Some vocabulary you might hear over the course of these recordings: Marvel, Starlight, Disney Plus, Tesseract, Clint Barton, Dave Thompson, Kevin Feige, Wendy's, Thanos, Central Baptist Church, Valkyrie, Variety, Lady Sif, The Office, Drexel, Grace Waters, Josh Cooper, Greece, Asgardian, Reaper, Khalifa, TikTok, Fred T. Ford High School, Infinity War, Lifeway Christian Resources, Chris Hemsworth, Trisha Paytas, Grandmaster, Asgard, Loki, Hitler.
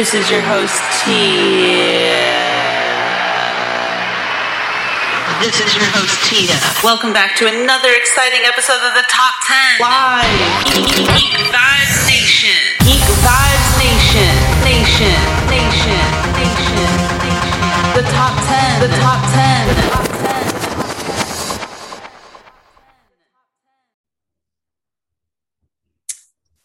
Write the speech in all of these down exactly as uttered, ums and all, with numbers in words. This is your host, Tia. This is your host, Tia. Welcome back to another exciting episode of the Top ten. Live. Geek Vibes Nation. Geek Vibes Nation. Nation. Nation. Nation. Nation. The Top ten. The Top ten. The Top ten.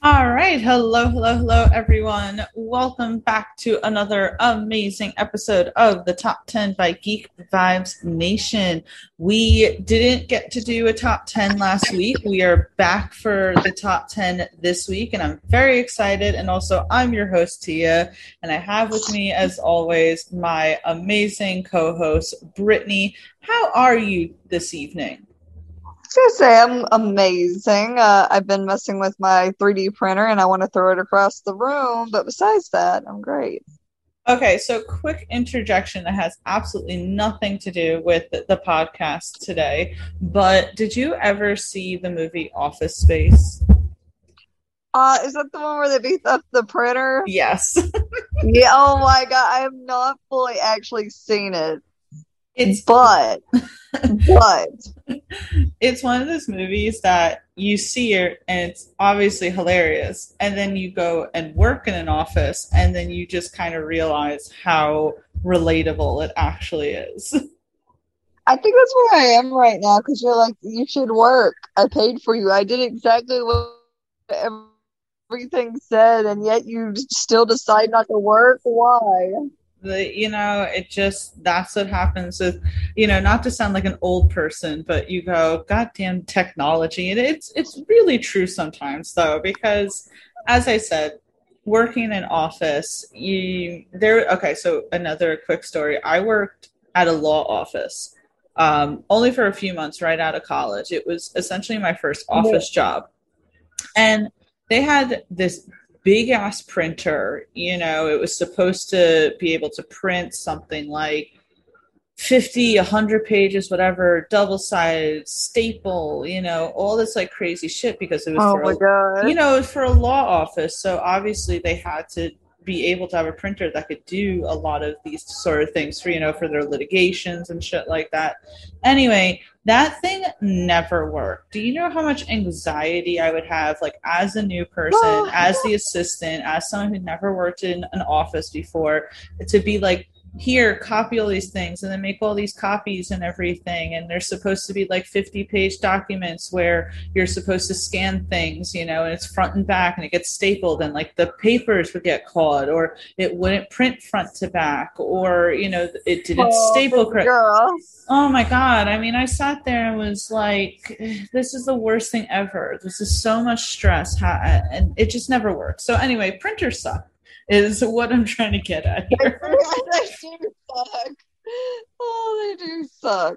All right. Hello, hello, hello, everyone. Welcome back to another amazing episode of the Top ten by Geek Vibes Nation. We didn't get to do a Top ten last week. We are back for the Top ten this week, and I'm very excited. And also, I'm your host, Tia, and I have with me, as always, my amazing co-host, Brittany. How are you this evening? I was going to say, I'm amazing. Uh, I've been messing with my three D printer, and I want to throw it across the room. But besides that, I'm great. Okay, so quick interjection that has absolutely nothing to do with the podcast today. But did you ever see the movie Office Space? Uh, is that the one where they beat up the printer? Yes. Yeah. Oh, my God. I have not fully actually seen it. It's but but it's one of those movies that you see it and it's obviously hilarious, and then you go and work in an office, and then you just kind of realize how relatable it actually is. I think that's where I am right now, because you're like, you should work. I paid for you. I did exactly what everything said, and yet you still decide not to work. Why? The, you know, it just, that's what happens with, you know, not to sound like an old person, but you go, goddamn technology. And it's, it's really true sometimes, though, because as I said, working in an office, you there. Okay. So another quick story. I worked at a law office um, only for a few months right out of college. It was essentially my first office yeah. job. And they had this big ass printer, you know, it was supposed to be able to print something like fifty, one hundred pages, whatever, double-sided, staple, you know, all this like crazy shit, because it was, oh for my a, God. you know, it was for a law office. So obviously they had to be able to have a printer that could do a lot of these sort of things for, you know, for their litigations and shit like that. Anyway, that thing never worked. Do you know how much anxiety I would have, like, as a new person, oh, as the assistant, as someone who never worked in an office before, to be like, here, copy all these things, and then make all these copies and everything, and they're supposed to be like fifty page documents where you're supposed to scan things, you know, and it's front and back, and it gets stapled, and like the papers would get caught, or it wouldn't print front to back, or, you know, it didn't oh, staple correctly. Oh my God. I mean, I sat there and was like, this is the worst thing ever. This is so much stress, and it just never worked. So anyway, printers suck is what I'm trying to get at here. They do suck. Oh, they do suck.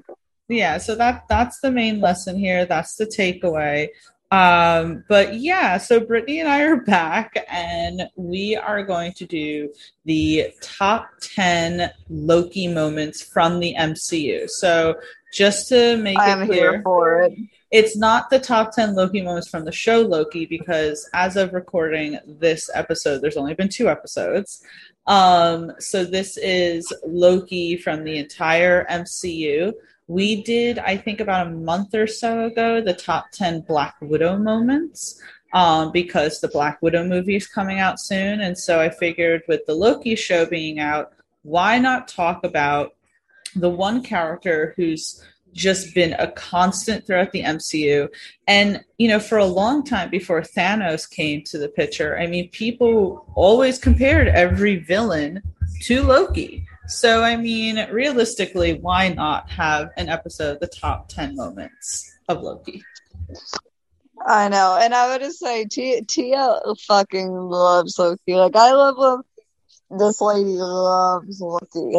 Yeah, so that that's the main lesson here. That's the takeaway. Um, but yeah, so Brittany and I are back, and we are going to do the top ten Loki moments from the M C U. So just to make I'm it clear, here for it. It's not the top ten Loki moments from the show Loki, because as of recording this episode, there's only been two episodes. Um, so this is Loki from the entire M C U. We did, I think about a month or so ago, the top ten Black Widow moments, um, because the Black Widow movie is coming out soon. And so I figured with the Loki show being out, why not talk about the one character who's just been a constant throughout the M C U. And, you know, for a long time before Thanos came to the picture, I mean, people always compared every villain to Loki. So, I mean, realistically, why not have an episode of the top ten moments of Loki? I know. And I would just say, Tia, Tia fucking loves Loki. Like, I love Loki. This lady loves Loki.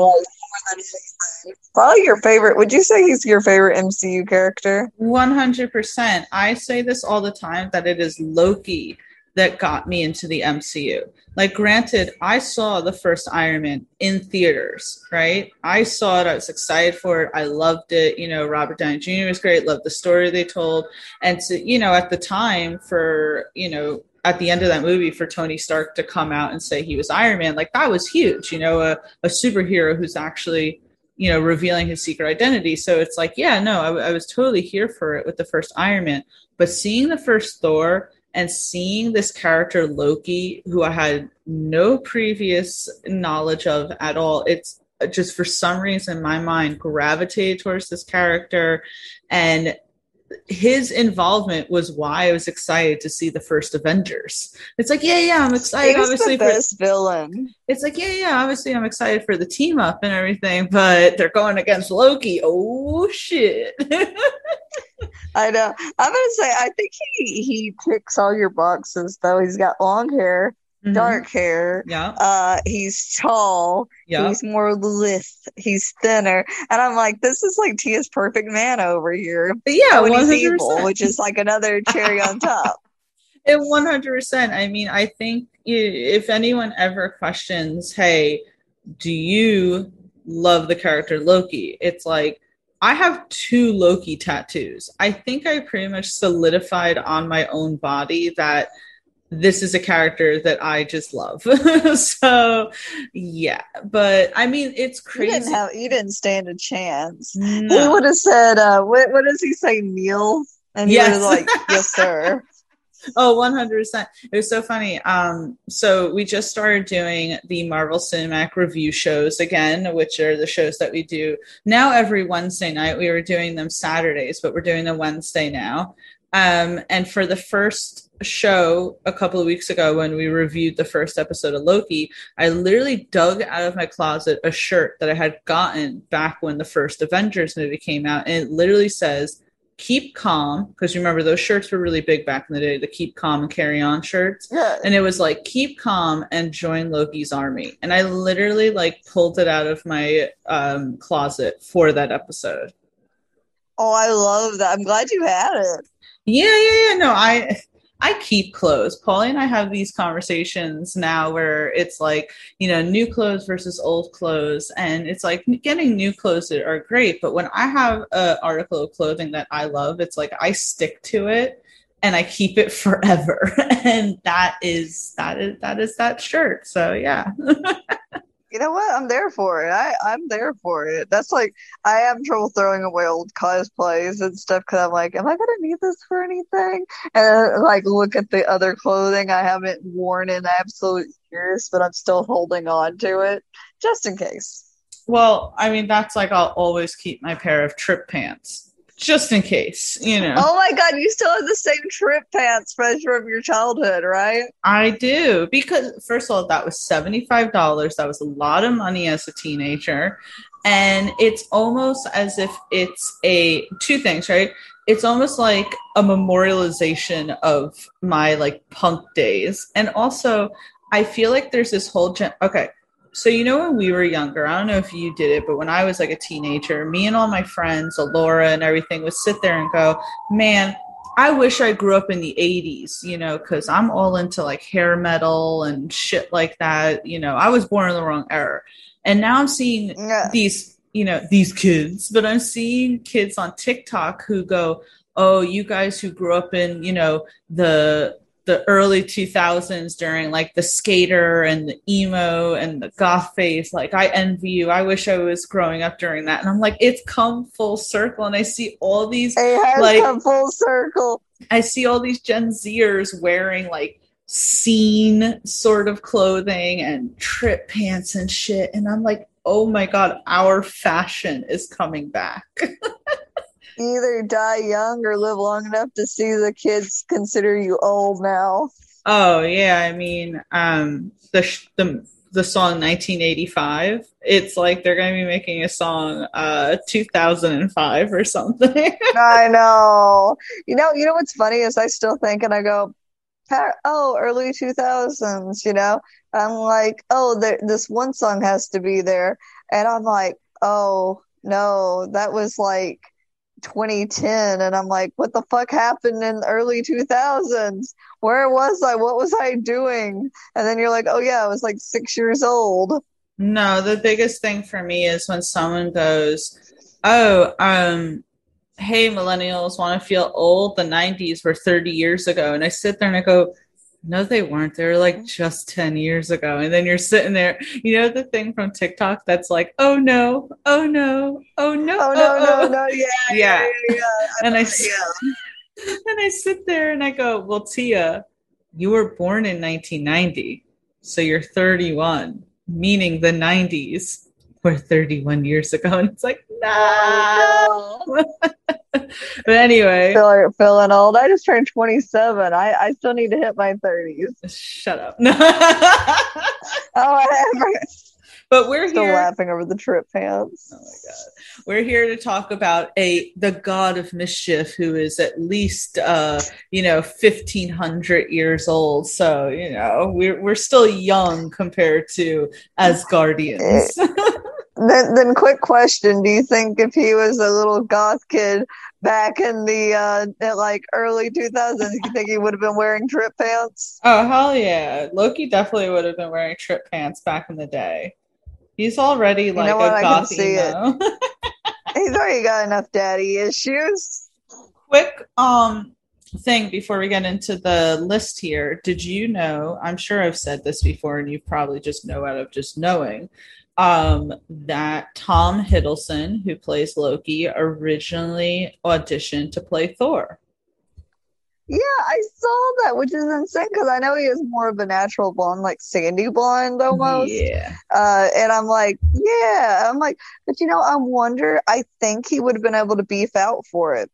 Probably your favorite. Would you say he's your favorite M C U character? one hundred percent. I say this all the time, that it is Loki that got me into the M C U. Like, granted, I saw the first Iron Man in theaters, right? I saw it. I was excited for it. I loved it. You know, Robert Downey Junior was great. Loved the story they told. And, to, you know, at the time for, you know, at the end of that movie for Tony Stark to come out and say he was Iron Man, like that was huge, you know, a, a superhero who's actually, you know, revealing his secret identity. So it's like, yeah, no, I, I was totally here for it with the first Iron Man, but seeing the first Thor and seeing this character Loki, who I had no previous knowledge of at all, it's just for some reason my mind gravitated towards this character, and his involvement was why I was excited to see the first Avengers. It's like, yeah, yeah, I'm excited. He was obviously the best for, villain. It's like, yeah, yeah, obviously I'm excited for the team up and everything, but they're going against Loki. Oh shit! I know. I'm gonna say, I think he he ticks all your boxes though. He's got long hair, mm-hmm. dark hair. Yeah. Uh, he's tall. Yeah. He's more lithe. He's thinner, and I'm like, this is like Tia's perfect man over here. But yeah, one hundred percent. Which is like another cherry on top. And one hundred percent. I mean, I think if anyone ever questions, hey, do you love the character Loki? It's like, I have two Loki tattoos. I think I pretty much solidified on my own body that this is a character that I just love. So, yeah. But, I mean, it's crazy. You didn't, have, you didn't stand a chance. No. He would have said, uh, what, what does he say, Neil? And yes. He was like, yes, sir. Oh, one hundred percent. It was so funny. Um, so we just started doing the Marvel Cinematic Review shows again, which are the shows that we do now every Wednesday night. We were doing them Saturdays, but we're doing them Wednesday now. Um, and for the first show a couple of weeks ago, when we reviewed the first episode of Loki, I literally dug out of my closet a shirt that I had gotten back when the first Avengers movie came out. And it literally says, keep calm, because remember those shirts were really big back in the day, the keep calm and carry on shirts. Yeah. And it was like, keep calm and join Loki's army. And I literally like pulled it out of my um closet for that episode. Oh, I love that. I'm glad you had it. Yeah, yeah, yeah. No, I I keep clothes. Polly and I have these conversations now where it's like, you know, new clothes versus old clothes. And it's like getting new clothes that are great. But when I have an article of clothing that I love, it's like I stick to it and I keep it forever. And that is that is that is that shirt. So, yeah. You know what? I'm there for it. I, I'm there for it. That's like, I have trouble throwing away old cosplays and stuff because I'm like, am I going to need this for anything? And I, like, look at the other clothing I haven't worn in absolute years, but I'm still holding on to it just in case. Well, I mean, that's like, I'll always keep my pair of trip pants just in case, you know. Oh my God, you still have the same trip pants from your childhood, right? I do, because first of all, that was seventy-five dollars. That was a lot of money as a teenager. And it's almost as if it's a two things, right? It's almost like a memorialization of my like punk days. And also I feel like there's this whole gen- okay. So, you know, when we were younger, I don't know if you did it, but when I was like a teenager, me and all my friends, Alora and everything, would sit there and go, man, I wish I grew up in the eighties, you know, because I'm all into like hair metal and shit like that. You know, I was born in the wrong era. And now I'm seeing yeah. these, you know, these kids, but I'm seeing kids on TikTok who go, oh, you guys who grew up in, you know, the... the early two thousands during like the skater and the emo and the goth phase. Like, I envy you. I wish I was growing up during that. And I'm like, it's come full circle. And I see all these, it has like come full circle. I see all these Gen Zers wearing like scene sort of clothing and trip pants and shit. And I'm like, oh my God, our fashion is coming back. Either die young or live long enough to see the kids consider you old now. Oh yeah, I mean, um, the sh- the the song nineteen eighty-five. It's like they're gonna be making a song uh two thousand five or something. I know. You know. You know what's funny is I still think and I go, oh, early two thousands. You know, I'm like, oh, there, this one song has to be there, and I'm like, oh no, that was like twenty ten, and I'm like, what the fuck happened in the early two thousands? Where was I? What was I doing? And then you're like, oh yeah, I was like six years old. No, the biggest thing for me is when someone goes, oh, um, hey millennials, want to feel old? The nineties were thirty years ago. And I sit there and I go, No, they weren't. They were like just ten years ago. And then you're sitting there, you know, the thing from TikTok that's like, oh no, oh no, oh no, oh no, oh, no, no, yeah, yeah. yeah, yeah, yeah. I and I, yeah. and I sit there and I go, well, Tia, you were born in nineteen ninety, so you're thirty-one, meaning the nineties were thirty-one years ago. And it's like, nah. Oh, no. But anyway, feeling, feeling old. I just turned twenty-seven. I, I still need to hit my thirties. Shut up. Oh, whatever. But we're still here. Laughing over the trip pants. Oh my god, we're here to talk about a the god of mischief who is at least uh you know fifteen hundred years old. So you know we're we're still young compared to Asgardians. Then, then, quick question: do you think if he was a little goth kid back in the uh, like early two thousands, do you think he would have been wearing trip pants? Oh hell yeah, Loki definitely would have been wering trip pants back in the day. He's already like you know a goth emo. He's already got enough daddy issues. Quick um thing before we get into the list here: did you know? I'm sure I've said this before, and you probably just know out of just knowing. Um, that Tom Hiddleston, who plays Loki, originally auditioned to play Thor. Yeah, I saw that, which is insane because I know he is more of a natural blonde, like sandy blonde almost. Yeah. Uh, and I'm like, yeah, I'm like, but you know, I wonder. I think he would have been able to beef out for it.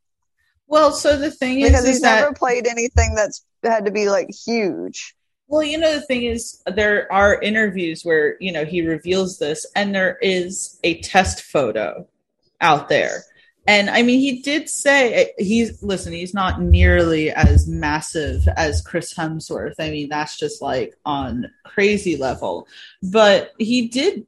Well, so the thing is, because he's never played anything that's had to be like huge. Well, you know, the thing is, there are interviews where, you know, he reveals this and there is a test photo out there. And I mean, he did say he's listen, he's not nearly as massive as Chris Hemsworth. I mean, that's just like on crazy level. But he did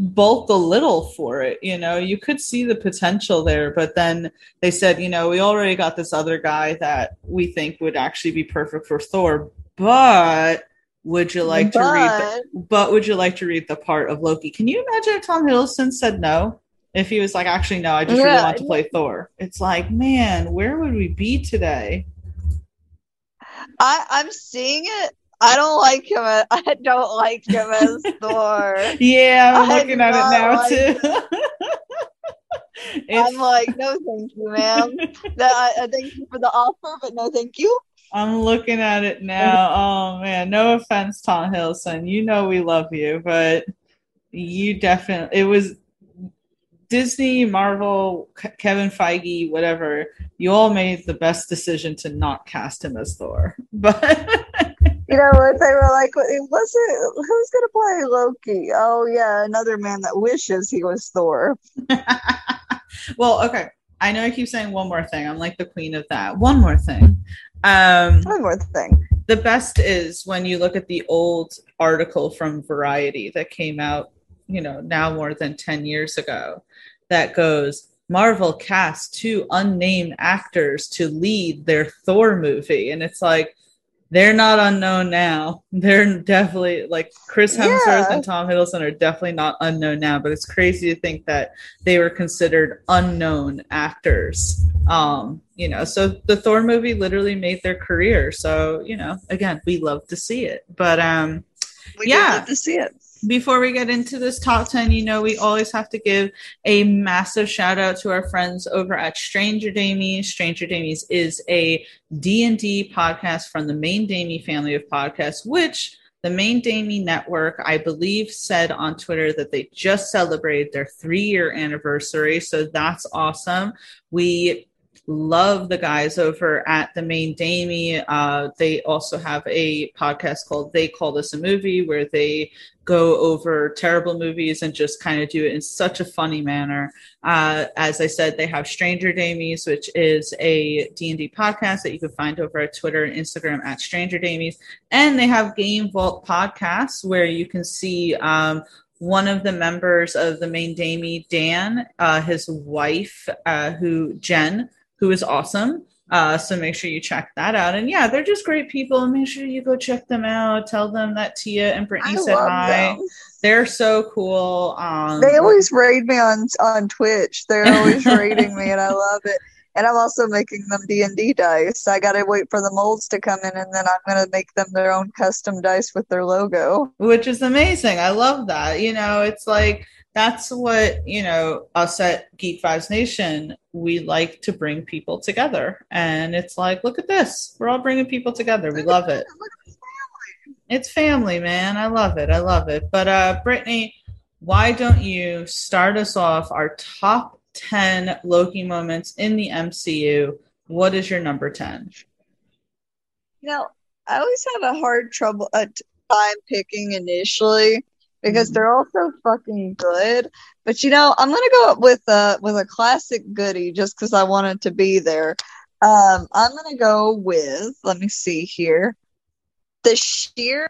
bulk a little for it. You know, you could see the potential there. But then they said, you know, we already got this other guy that we think would actually be perfect for Thor. But would you like but, to read? The, but would you like to read the part of Loki? Can you imagine if Tom Hiddleston said no? If he was like, actually, no, I just yeah. really want to play Thor. It's like, man, where would we be today? I, I'm seeing it. I don't like him. As, I don't like him as Thor. Yeah, I'm I looking at it now like too. I'm like, no, thank you, ma'am. that, I, I thank you for the offer, but no, thank you. I'm looking at it now. Oh man, no offense, Tom Hiddleston. You know we love you, but you definitely it was Disney, Marvel, Kevin Feige, whatever. You all made the best decision to not cast him as Thor. But you know what? They were like, "Listen, who's going to play Loki?" Oh yeah, another man that wishes he was Thor. Well, okay. I know I keep saying one more thing. I'm like the queen of that. One more thing. Um, One more thing. The best is when you look at the old article from Variety that came out, you know, now more than ten years ago, that goes, Marvel cast two unnamed actors to lead their Thor movie. And it's like, they're not unknown now. They're definitely like Chris Hemsworth yeah. and Tom Hiddleston are definitely not unknown now, but it's crazy to think that they were considered unknown actors. Um, you know, so the Thor movie literally made their career. So, you know, again, we love to see it, but, um, we yeah, love to see it. Before we get into this top ten, you know, we always have to give a massive shout out to our friends over at Stranger Damies. Stranger Damies is a D and D podcast from the Main Damie family of podcasts, which the Main Damie network, I believe, said on Twitter that they just celebrated their three-year anniversary. So that's awesome. We love the guys over at the Main Damie. Uh, they also have a podcast called They Call This a Movie, where they go over terrible movies and just kind of do it in such a funny manner. Uh, as I said, they have Stranger Damies, which is a D and D podcast that you can find over at Twitter and Instagram at Stranger Damies. And they have Game Vault podcasts where you can see um, one of the members of the Main Damie, Dan, uh, his wife, uh, who Jen, who is awesome. Uh, so make sure you check that out. And yeah, they're just great people. Make sure you go check them out. Tell them that Tia and Brittany I said hi. Them. They're so cool. Um, they always raid me on, on Twitch. They're always raiding me and I love it. And I'm also making them D and D dice. I gotta wait for the molds to come in, and then I'm gonna make them their own custom dice with their logo. Which is amazing. I love that. You know, it's like, that's what, you know, us at Geek Vibes Nation, we like to bring people together. And it's like, look at this. We're all bringing people together. We love it. It's family, man. I love it. I love it. But uh, Brittany, why don't you start us off our top ten Loki moments in the M C U? What is your number ten? You know, I always have a hard trouble a time picking initially because they're all so fucking good. But you know, I'm gonna go with a with a classic goodie just because I wanted to be there. Um, I'm gonna go with. Let me see here. The sheer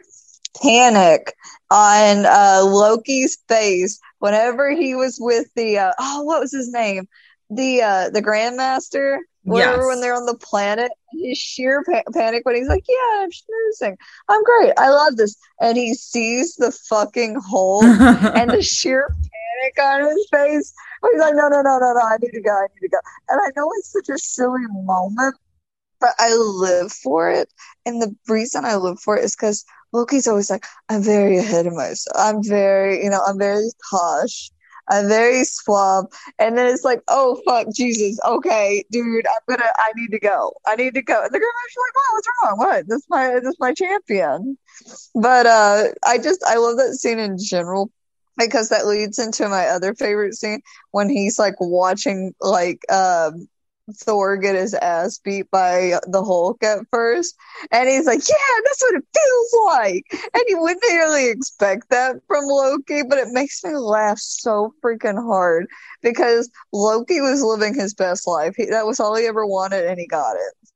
panic on uh, Loki's face whenever he was with the uh, oh, what was his name? The uh, the Grandmaster. Whenever yes. when they're on the planet, his sheer pa- panic when he's like, "Yeah, I'm snoozing. I'm great. I love this." And he sees the fucking hole and the sheer panic on his face. He's like, "No, no, no, no, no! I need to go. I need to go." And I know it's such a silly moment, but I live for it. And the reason I live for it is because Loki's always like, I'm very ahead of myself. I'm very, you know, I'm very posh. I'm very suave. And then it's like, oh, fuck, Jesus. Okay, dude, I'm going to, I need to go. I need to go. And the girl actually like, wow, what's wrong? What? That's my, that's my champion. But uh, I just, I love that scene in general, because that leads into my other favorite scene when he's like watching like, um, Thor get his ass beat by the Hulk at first, and he's like, yeah, that's what it feels like. And you wouldn't really expect that from Loki, but it makes me laugh so freaking hard because Loki was living his best life. He, that was all he ever wanted, and he got it.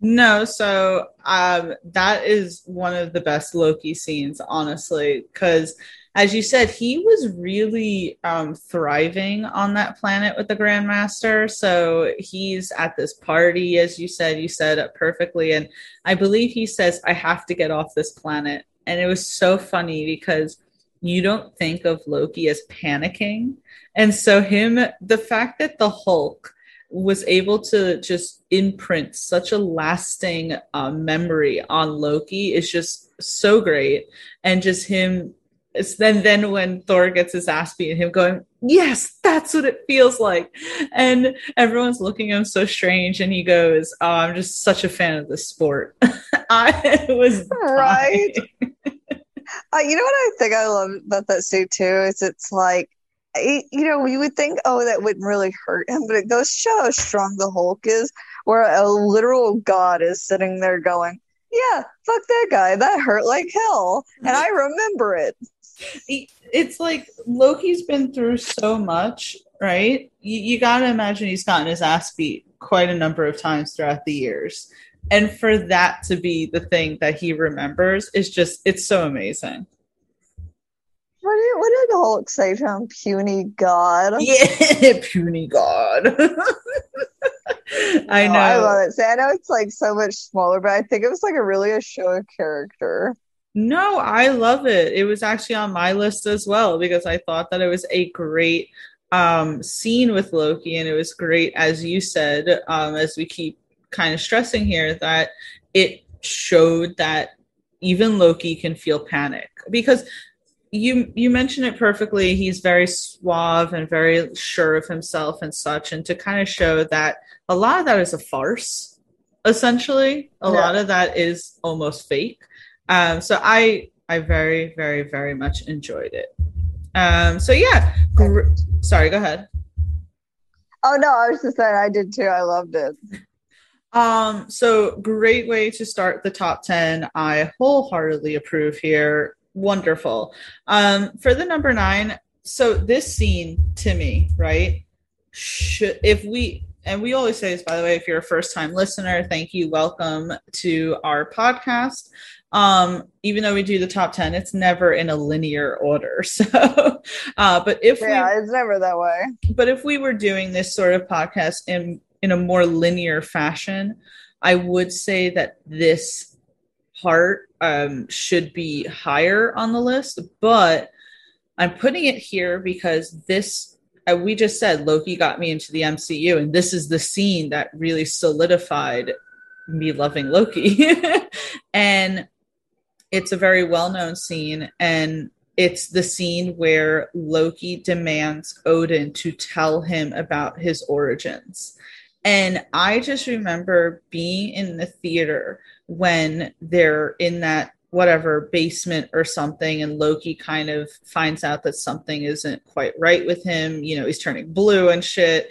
No, so um, that is one of the best Loki scenes, honestly, because as you said, he was really um, thriving on that planet with the Grandmaster. So he's at this party, as you said, you said it perfectly. And I believe he says, I have to get off this planet. And it was so funny because you don't think of Loki as panicking. And so him, the fact that the Hulk was able to just imprint such a lasting uh, memory on Loki is just so great. And just him... It's then, then when Thor gets his ass beat and him going, yes, that's what it feels like. And everyone's looking at him so strange. And he goes, oh, I'm just such a fan of this sport. I was right. uh, you know what I think I love about that scene too, is it's like, it, you know, you would think, oh, that wouldn't really hurt him, but it goes to show how strong the Hulk is, where a literal god is sitting there going, yeah, fuck that guy. That hurt like hell. And I remember it. It's like Loki's been through so much, right? You, you got to imagine he's gotten his ass beat quite a number of times throughout the years. And for that to be the thing that he remembers is just, it's so amazing. What did, what did Hulk say to him? Puny God. Yeah, puny God. No, I know. I love it. So I know it's like so much smaller, but I think it was like a really a show of character. No, I love it. It was actually on my list as well because I thought that it was a great um, scene with Loki, and it was great, as you said, um, as we keep kind of stressing here, that it showed that even Loki can feel panic because. You you mentioned it perfectly. He's very suave and very sure of himself and such. And to kind of show that a lot of that is a farce, essentially. A yeah. lot of that is almost fake. Um, so I I very, very, very much enjoyed it. Um, so yeah. Gr- Sorry, go ahead. Oh, no, I was just saying I did too. I loved it. Um, so great way to start the top ten. I wholeheartedly approve here. Wonderful. Um, for the number nine, so this scene to me, right? Should, if we, and we always say this, by the way, if you're a first time listener, thank you. Welcome to our podcast. Um, even though we do the top ten, it's never in a linear order. So, uh, but if yeah, we, it's never that way, but if we were doing this sort of podcast in, in a more linear fashion, I would say that this part um should be higher on the list, but I'm putting it here because this we just said Loki got me into the M C U, and this is the scene that really solidified me loving Loki. And it's a very well-known scene, and it's the scene where Loki demands Odin to tell him about his origins. And I just remember being in the theater when they're in that whatever basement or something, and Loki kind of finds out that something isn't quite right with him. You know, he's turning blue and shit,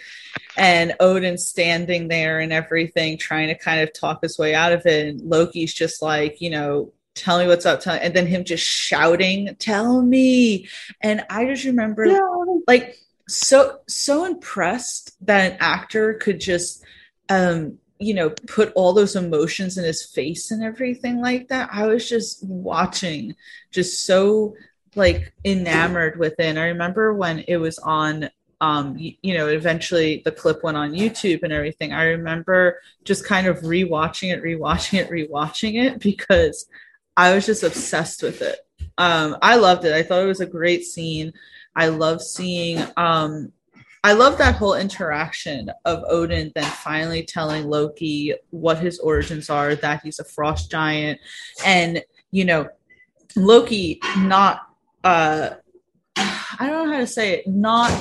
and Odin's standing there and everything, trying to kind of talk his way out of it. And Loki's just like, you know, tell me what's up. Tell me. And then him just shouting, tell me. And I just remember no. like so, so impressed that an actor could just, um, you know, put all those emotions in his face and everything like that. I was just watching, just so like enamored with it. And I remember when it was on, um, you, you know, eventually the clip went on YouTube and everything. I remember just kind of rewatching it, rewatching it, rewatching it, because I was just obsessed with it. Um, I loved it. I thought it was a great scene. I love seeing, um, I love that whole interaction of Odin then finally telling Loki what his origins are, that he's a frost giant. And, you know, Loki not, uh, I don't know how to say it, not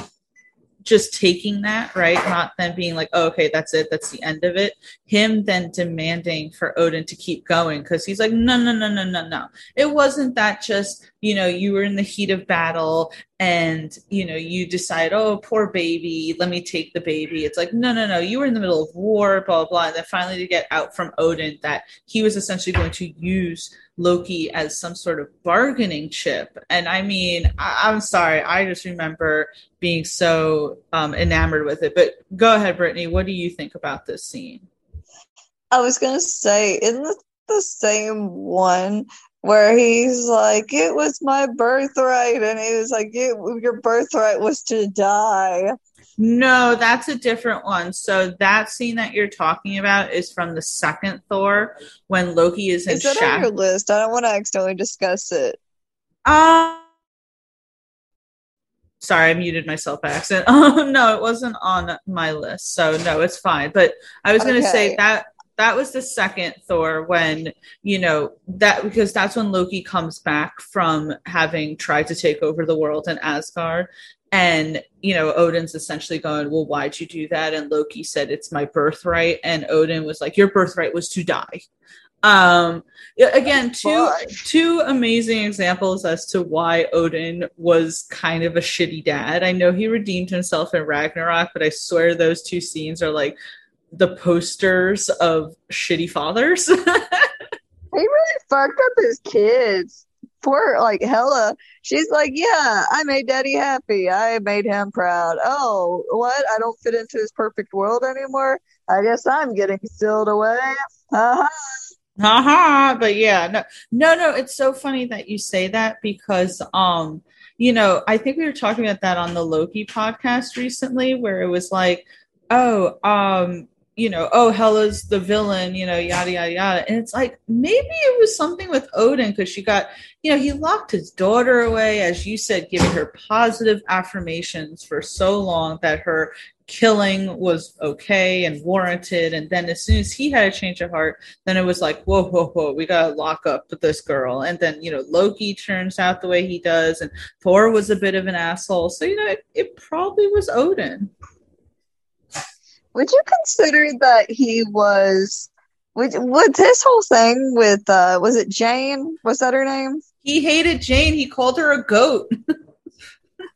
just taking that, right? Not then being like, oh, okay, that's it. That's the end of it. Him then demanding for Odin to keep going, because he's like, no, no, no, no, no, no. It wasn't that just, you know, you were in the heat of battle and, you know, you decide, oh, poor baby, let me take the baby. It's like, no, no, no, you were in the middle of war, blah, blah, blah. And then finally to get out from Odin that he was essentially going to use Loki as some sort of bargaining chip. And I mean, I- I'm sorry, I just remember being so um, enamored with it. But go ahead, Brittany, what do you think about this scene? I was going to say, isn't it the same one where he's like, it was my birthright? And he was like, you, your birthright was to die. No, that's a different one. So that scene that you're talking about is from the second Thor, when Loki is in Is that Shack- on your list? I don't want to accidentally discuss it. Um, sorry, I muted myself by accident. Oh, no, it wasn't on my list. So no, it's fine. But I was going to okay. say that that was the second Thor, when, you know, that because that's when Loki comes back from having tried to take over the world in Asgard. And, you know, Odin's essentially going, well, why'd you do that? And Loki said, it's my birthright. And Odin was like, your birthright was to die. Um, again, two Bye. two amazing examples as to why Odin was kind of a shitty dad. I know he redeemed himself in Ragnarok, but I swear those two scenes are like the posters of shitty fathers. He really fucked up his kids. Poor, like, Hela, she's like, yeah, I made daddy happy. I made him proud. Oh, what? I don't fit into his perfect world anymore? I guess I'm getting sealed away. Ha-ha. Ha-ha. But yeah, no, no, no, it's so funny that you say that, because, um, you know, I think we were talking about that on the Loki podcast recently, where it was like, oh, um, you know, oh, Hela's the villain, you know, yada, yada, yada. And it's like, maybe it was something with Odin, because she got, you know, he locked his daughter away, as you said, giving her positive affirmations for so long that her killing was okay and warranted. And then as soon as he had a change of heart, then it was like, whoa, whoa, whoa, we got to lock up with this girl. And then, you know, Loki turns out the way he does, and Thor was a bit of an asshole. So, you know, it, it probably was Odin. Would you consider that he was, would, would this whole thing with, uh, was it Jane? Was that her name? He hated Jane. He called her a goat.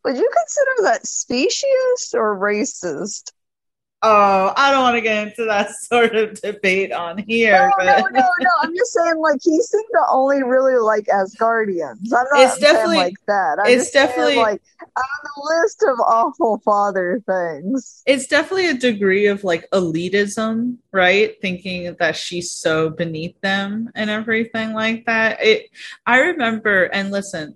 Would you consider that speciesist or racist? Oh, I don't want to get into that sort of debate on here. No, but... no, no, no. I'm just saying, like, he seemed to only really like Asgardians. I'm not it's definitely, saying like that. I'm it's just definitely saying, like, on the list of awful father things. It's definitely a degree of like elitism, right? Thinking that she's so beneath them and everything like that. It. I remember, and listen,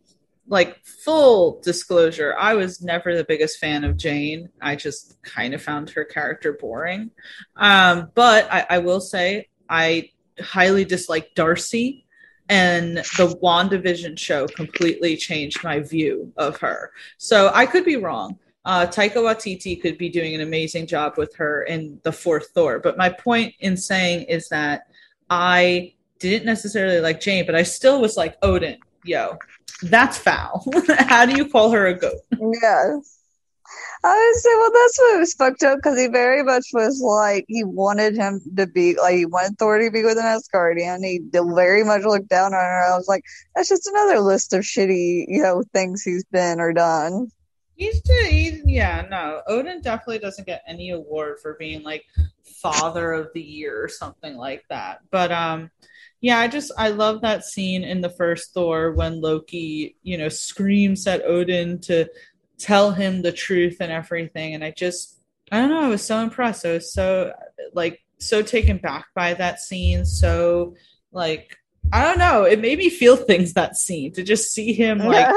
like, full disclosure, I was never the biggest fan of Jane. I just kind of found her character boring. Um, but I, I will say I highly dislike Darcy, and the WandaVision show completely changed my view of her. So I could be wrong. Uh, Taika Waititi could be doing an amazing job with her in the fourth Thor. But my point in saying is that I didn't necessarily like Jane, but I still was like, Odin, yo, that's foul. How do you call her a goat? Yes. I would say, well, that's what was fucked up, because he very much was like, he wanted him to be, like, he wanted Thor to be with an Asgardian. He very much looked down on her. I was like, that's just another list of shitty, you know, things he's been or done. He's, too, he's yeah, no, Odin definitely doesn't get any award for being, like, father of the year or something like that. But, um, yeah, I just, I love that scene in the first Thor when Loki, you know, screams at Odin to tell him the truth and everything, and I just I don't know I was so impressed. I was so like so taken back by that scene. So like I don't know it made me feel things, that scene, to just see him like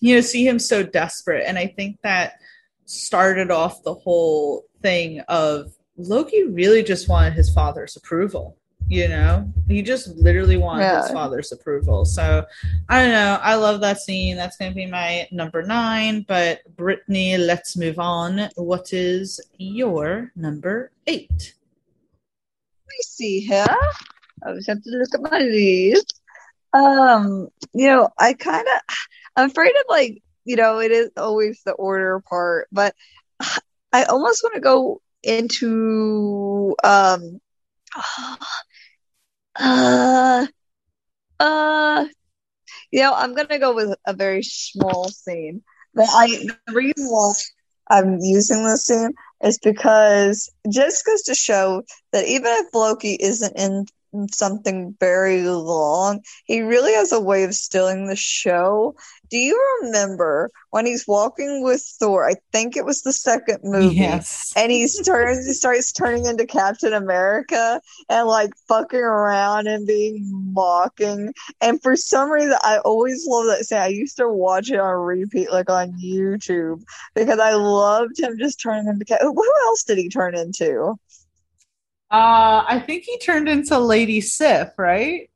you know see him so desperate. And I think that started off the whole thing of Loki really just wanted his father's approval. You know, he just literally wanted yeah. his father's approval. So I don't know. I love that scene. That's going to be my number nine. But Brittany, let's move on. What is your number eight? Let me see here. I just have to look at my list. Um, you know, I kind of, I'm afraid of like, you know, it is always the order part, but I almost want to go into, um, Uh, uh, you know, I'm gonna go with a very small scene. But I, the reason why I'm using this scene is because just goes to show that even if Loki isn't in something very long, he really has a way of stealing the show. Do you remember when he's walking with Thor? I think it was the second movie. Yes. And he's turns, he starts turning into Captain America and like fucking around and being mocking. And for some reason, I always love that scene. I used to watch it on repeat, like on YouTube, because I loved him just turning into Captain. Who else did he turn into? Uh, I think he turned into Lady Sif, right?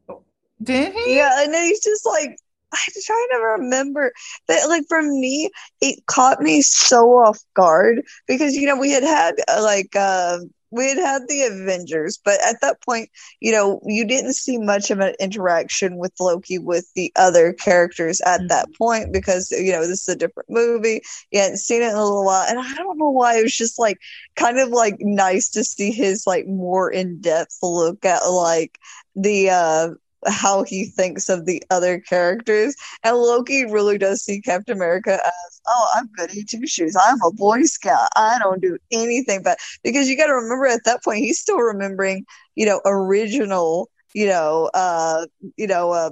Didn't he? Yeah, and then he's just like, I'm trying to remember that. Like for me, it caught me so off guard because you know we had had like uh, we had had the Avengers, but at that point, you know, you didn't see much of an interaction with Loki with the other characters at mm-hmm. that point because you know this is a different movie. You hadn't seen it in a little while, and I don't know why it was just like kind of like nice to see his like more in depth look at like the. Uh, how he thinks of the other characters. And Loki really does see Captain America as, oh, I'm goody two shoes. I'm a Boy Scout. I don't do anything. But because you got to remember at that point, he's still remembering, you know, original, you know, uh, you know, uh,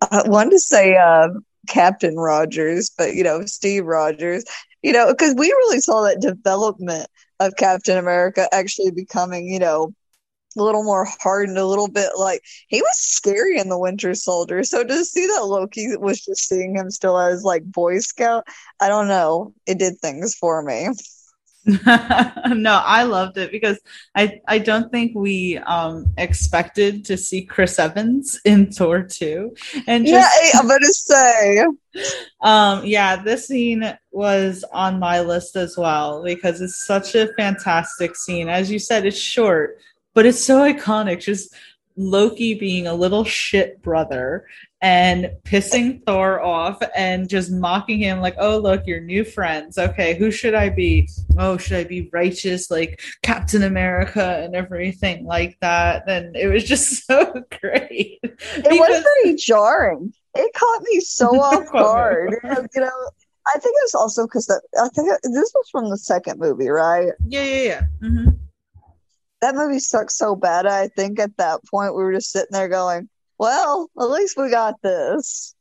I wanted to say uh, Captain Rogers, but, you know, Steve Rogers, you know, because we really saw that development of Captain America actually becoming, you know, a little more hardened, a little bit like he was scary in the Winter Soldier. So to see that Loki was just seeing him still as like Boy Scout, I don't know, it did things for me. No, I loved it because I I don't think we um expected to see Chris Evans in Thor two, and just, yeah, I'm gonna say, um, yeah, this scene was on my list as well because it's such a fantastic scene. As you said, it's short. But it's so iconic, just Loki being a little shit brother and pissing Thor off and just mocking him like, oh, look, your new friends. Okay, who should I be? Oh, should I be righteous like Captain America and everything like that? And it was just so great. It because- was pretty jarring. It caught me so off guard. you know, I think it was also because I think it, this was from the second movie, right? Yeah, yeah, yeah. Mm-hmm. That movie sucked so bad, I think at that point we were just sitting there going, well, at least we got this.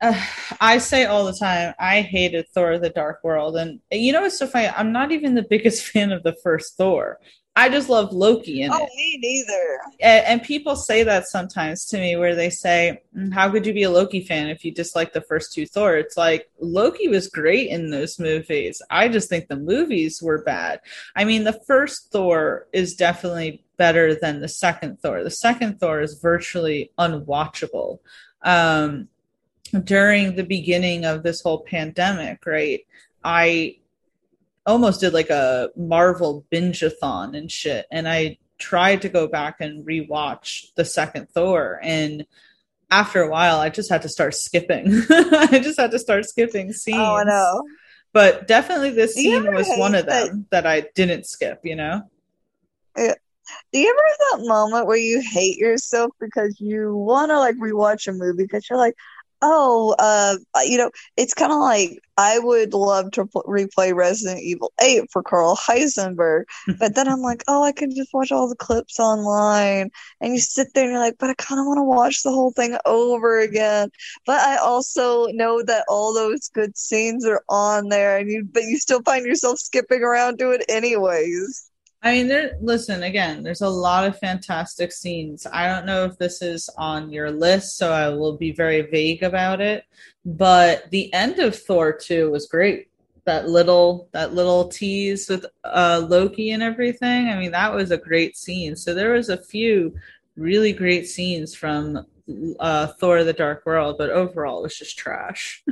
Uh, I say all the time, I hated Thor the Dark World. And you know what's so funny? I'm not even the biggest fan of the first Thor. I just love Loki in oh, it. Oh, me neither. And, and people say that sometimes to me where they say, how could you be a Loki fan if you dislike the first two Thor? It's like, Loki was great in those movies. I just think the movies were bad. I mean, the first Thor is definitely better than the second Thor. The second Thor is virtually unwatchable. Um, during the beginning of this whole pandemic, right, I almost did like a Marvel binge-a-thon and shit. And I tried to go back and rewatch the second Thor. And after a while, I just had to start skipping. I just had to start skipping scenes. Oh, no. But definitely this Do scene was one of them that... that I didn't skip, you know? Yeah. Do you ever have that moment where you hate yourself because you want to like rewatch a movie because you're like, oh, uh, you know, it's kind of like I would love to pl- replay Resident Evil eight for Carl Heisenberg, but then I'm like, oh, I can just watch all the clips online, and you sit there and you're like, but I kind of want to watch the whole thing over again. But I also know that all those good scenes are on there, and you but you still find yourself skipping around to it anyways. I mean, there. Listen, again, there's a lot of fantastic scenes. I don't know if this is on your list, so I will be very vague about it. But the end of Thor two was great. That little that little tease with uh, Loki and everything. I mean, that was a great scene. So there was a few really great scenes from uh, Thor: The Dark World, but overall, it was just trash.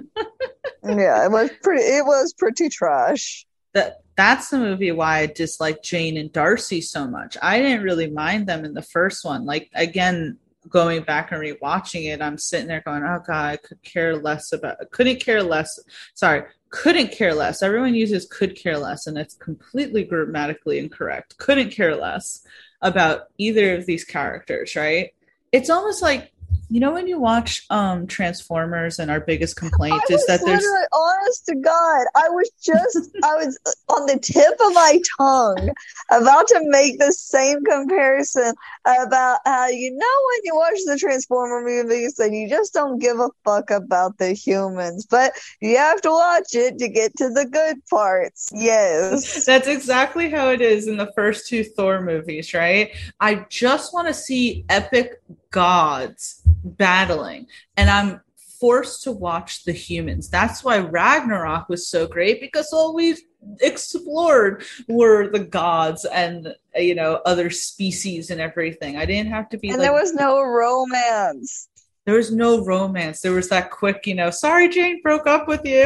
Yeah, it was pretty. It was pretty trash. That. That's the movie why I dislike Jane and Darcy so much. I didn't really mind them in the first one. Like, again, going back and rewatching it, I'm sitting there going, oh, God, I could care less about it. Couldn't care less. Sorry, couldn't care less. Everyone uses could care less, and it's completely grammatically incorrect. Couldn't care less about either of these characters, right? It's almost like, you know, when you watch um, Transformers, and our biggest complaint is that there's. Honest to God, I was just, I was on the tip of my tongue about to make the same comparison about how, you know, when you watch the Transformer movies, that you just don't give a fuck about the humans, but you have to watch it to get to the good parts. Yes. That's exactly how it is in the first two Thor movies, right? I just want to see epic gods battling, and I'm forced to watch the humans. That's why Ragnarok was so great, because all we've explored were the gods and, you know, other species and everything. I didn't have to be and like, there was no romance. There was no romance. There was that quick, you know, sorry, Jane broke up with you.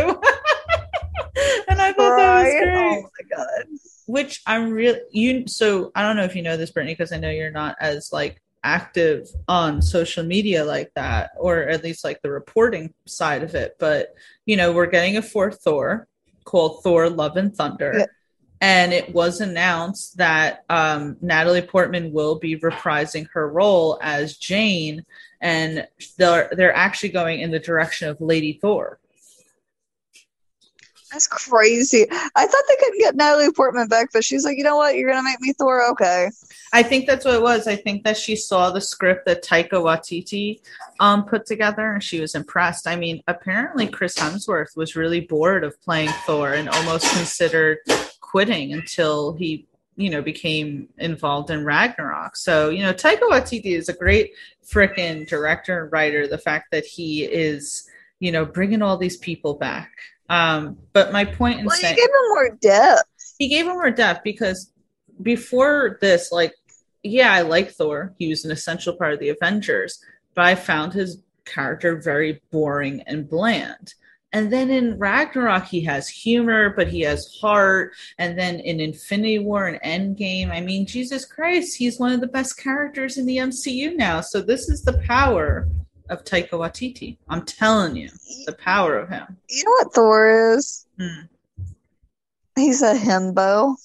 And I thought that was great. Oh my God. Which I'm really, you, so I don't know if you know this, Brittany, because I know you're not as like active on social media like that, or at least like the reporting side of it, but you know, we're getting a fourth Thor called Thor: Love and Thunder. Yeah. And it was announced that um Natalie Portman will be reprising her role as Jane, and they're they're actually going in the direction of Lady Thor. That's crazy. I thought they couldn't get Natalie Portman back, but she's like, you know what? You're going to make me Thor? Okay. I think that's what it was. I think that she saw the script that Taika Waititi um, put together, and she was impressed. I mean, apparently Chris Hemsworth was really bored of playing Thor and almost considered quitting until he, you know, became involved in Ragnarok. So, you know, Taika Waititi is a great freaking director and writer. The fact that he is, you know, bringing all these people back. Um, but my point in well, saying, he gave him more depth. He gave him more depth because before this, like, yeah, I like Thor. He was an essential part of the Avengers, but I found his character very boring and bland. And then in Ragnarok, he has humor, but he has heart. And then in Infinity War and Endgame, I mean, Jesus Christ, he's one of the best characters in the M C U now. So this is the power of Taika Waititi. I'm telling you, the power of him. You know what Thor is? Hmm. He's a himbo.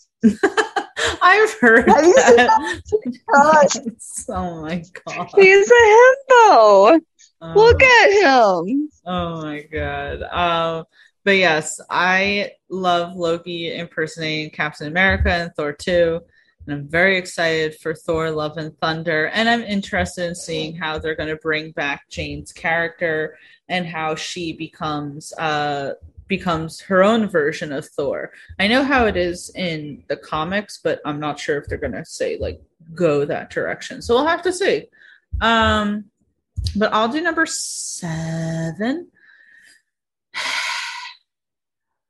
I've heard Have that. You seen that? Oh my God. He's a himbo. Um, Look at him. Oh my God. Um, but yes, I love Loki impersonating Captain America and Thor two. And I'm very excited for Thor: Love and Thunder. And I'm interested in seeing how they're going to bring back Jane's character and how she becomes uh, becomes her own version of Thor. I know how it is in the comics, but I'm not sure if they're going to say, like, go that direction. So we'll have to see. Um, but I'll do number seven.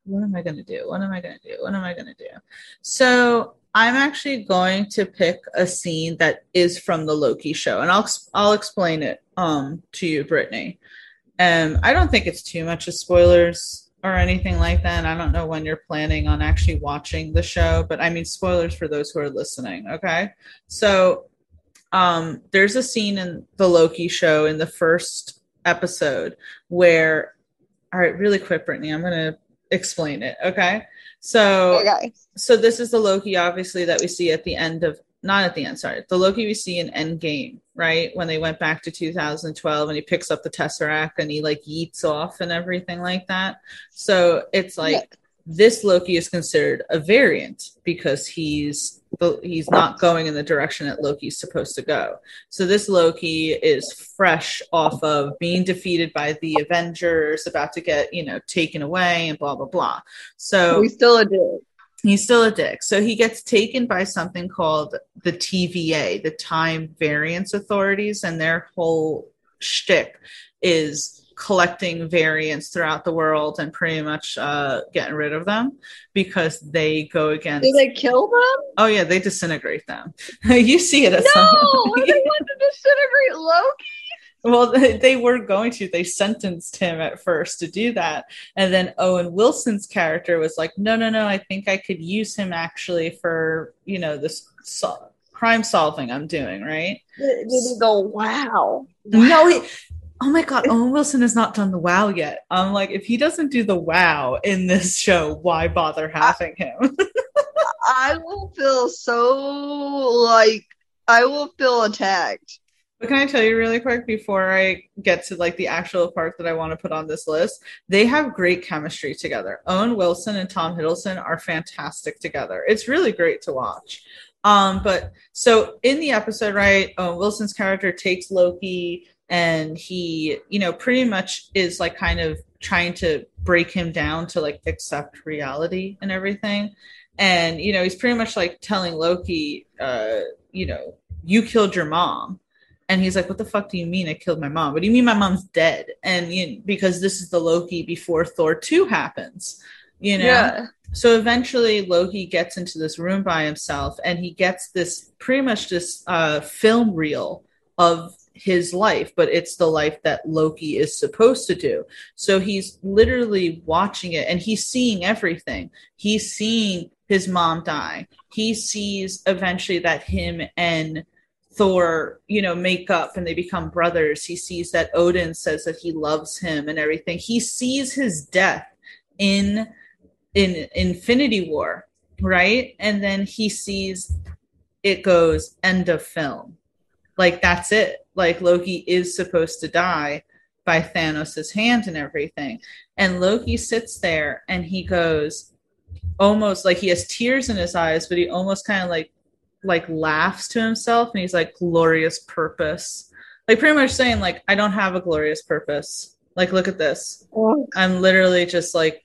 What am I going to do? What am I going to do? What am I going to do? So I'm actually going to pick a scene that is from the Loki show, and I'll I'll explain it um, to you, Brittany. Um, I don't think it's too much of spoilers or anything like that. I don't know when you're planning on actually watching the show, but I mean, spoilers for those who are listening. Okay. So um, there's a scene in the Loki show in the first episode where, all right, really quick, Brittany, I'm going to explain it. Okay. So, okay. so this is the Loki, obviously, that we see at the end of, not at the end, sorry, the Loki we see in Endgame, right? When they went back to two thousand twelve and he picks up the Tesseract and he like yeets off and everything like that. So it's like, yeah. This Loki is considered a variant because he's he's not going in the direction that Loki's supposed to go. So this Loki is fresh off of being defeated by the Avengers, about to get, you know, taken away and blah, blah, blah. So he's still a dick. He's still a dick. So he gets taken by something called the T V A, the Time Variance Authorities, and their whole shtick is collecting variants throughout the world and pretty much uh getting rid of them because they go against. Do they kill them? Oh yeah, they disintegrate them. You see it as no, are they want to disintegrate Loki? Well, they, they were going to. They sentenced him at first to do that, and then Owen Wilson's character was like, "No, no, no! I think I could use him actually for, you know, this so- crime solving I'm doing." Right? Did he go? Wow! No. He- Oh my God, Owen Wilson has not done the wow yet. I'm like, if he doesn't do the wow in this show, why bother having him? I will feel so like, I will feel attacked. But can I tell you really quick before I get to like the actual part that I want to put on this list? They have great chemistry together. Owen Wilson and Tom Hiddleston are fantastic together. It's really great to watch. Um, but so in the episode, right, Owen Wilson's character takes Loki and he, you know, pretty much is like kind of trying to break him down to like accept reality and everything. And, you know, he's pretty much like telling Loki, uh, you know, you killed your mom. And he's like, what the fuck do you mean I killed my mom? What do you mean my mom's dead? And you know, because this is the Loki before Thor two happens, you know? Yeah. So eventually Loki gets into this room by himself and he gets this pretty much this uh, film reel of his life, but it's the life that Loki is supposed to do. So he's literally watching it and he's seeing everything. He's seeing his mom die. He sees eventually that him and Thor, you know, make up and they become brothers. He sees that Odin says that he loves him and everything. He sees his death in in Infinity War, right? And then he sees it goes end of film. Like, that's it. Like, Loki is supposed to die by Thanos' hand and everything. And Loki sits there and he goes almost like he has tears in his eyes, but he almost kind of like, like laughs to himself. And he's like, glorious purpose. Like pretty much saying like, I don't have a glorious purpose. Like, look at this. I'm literally just like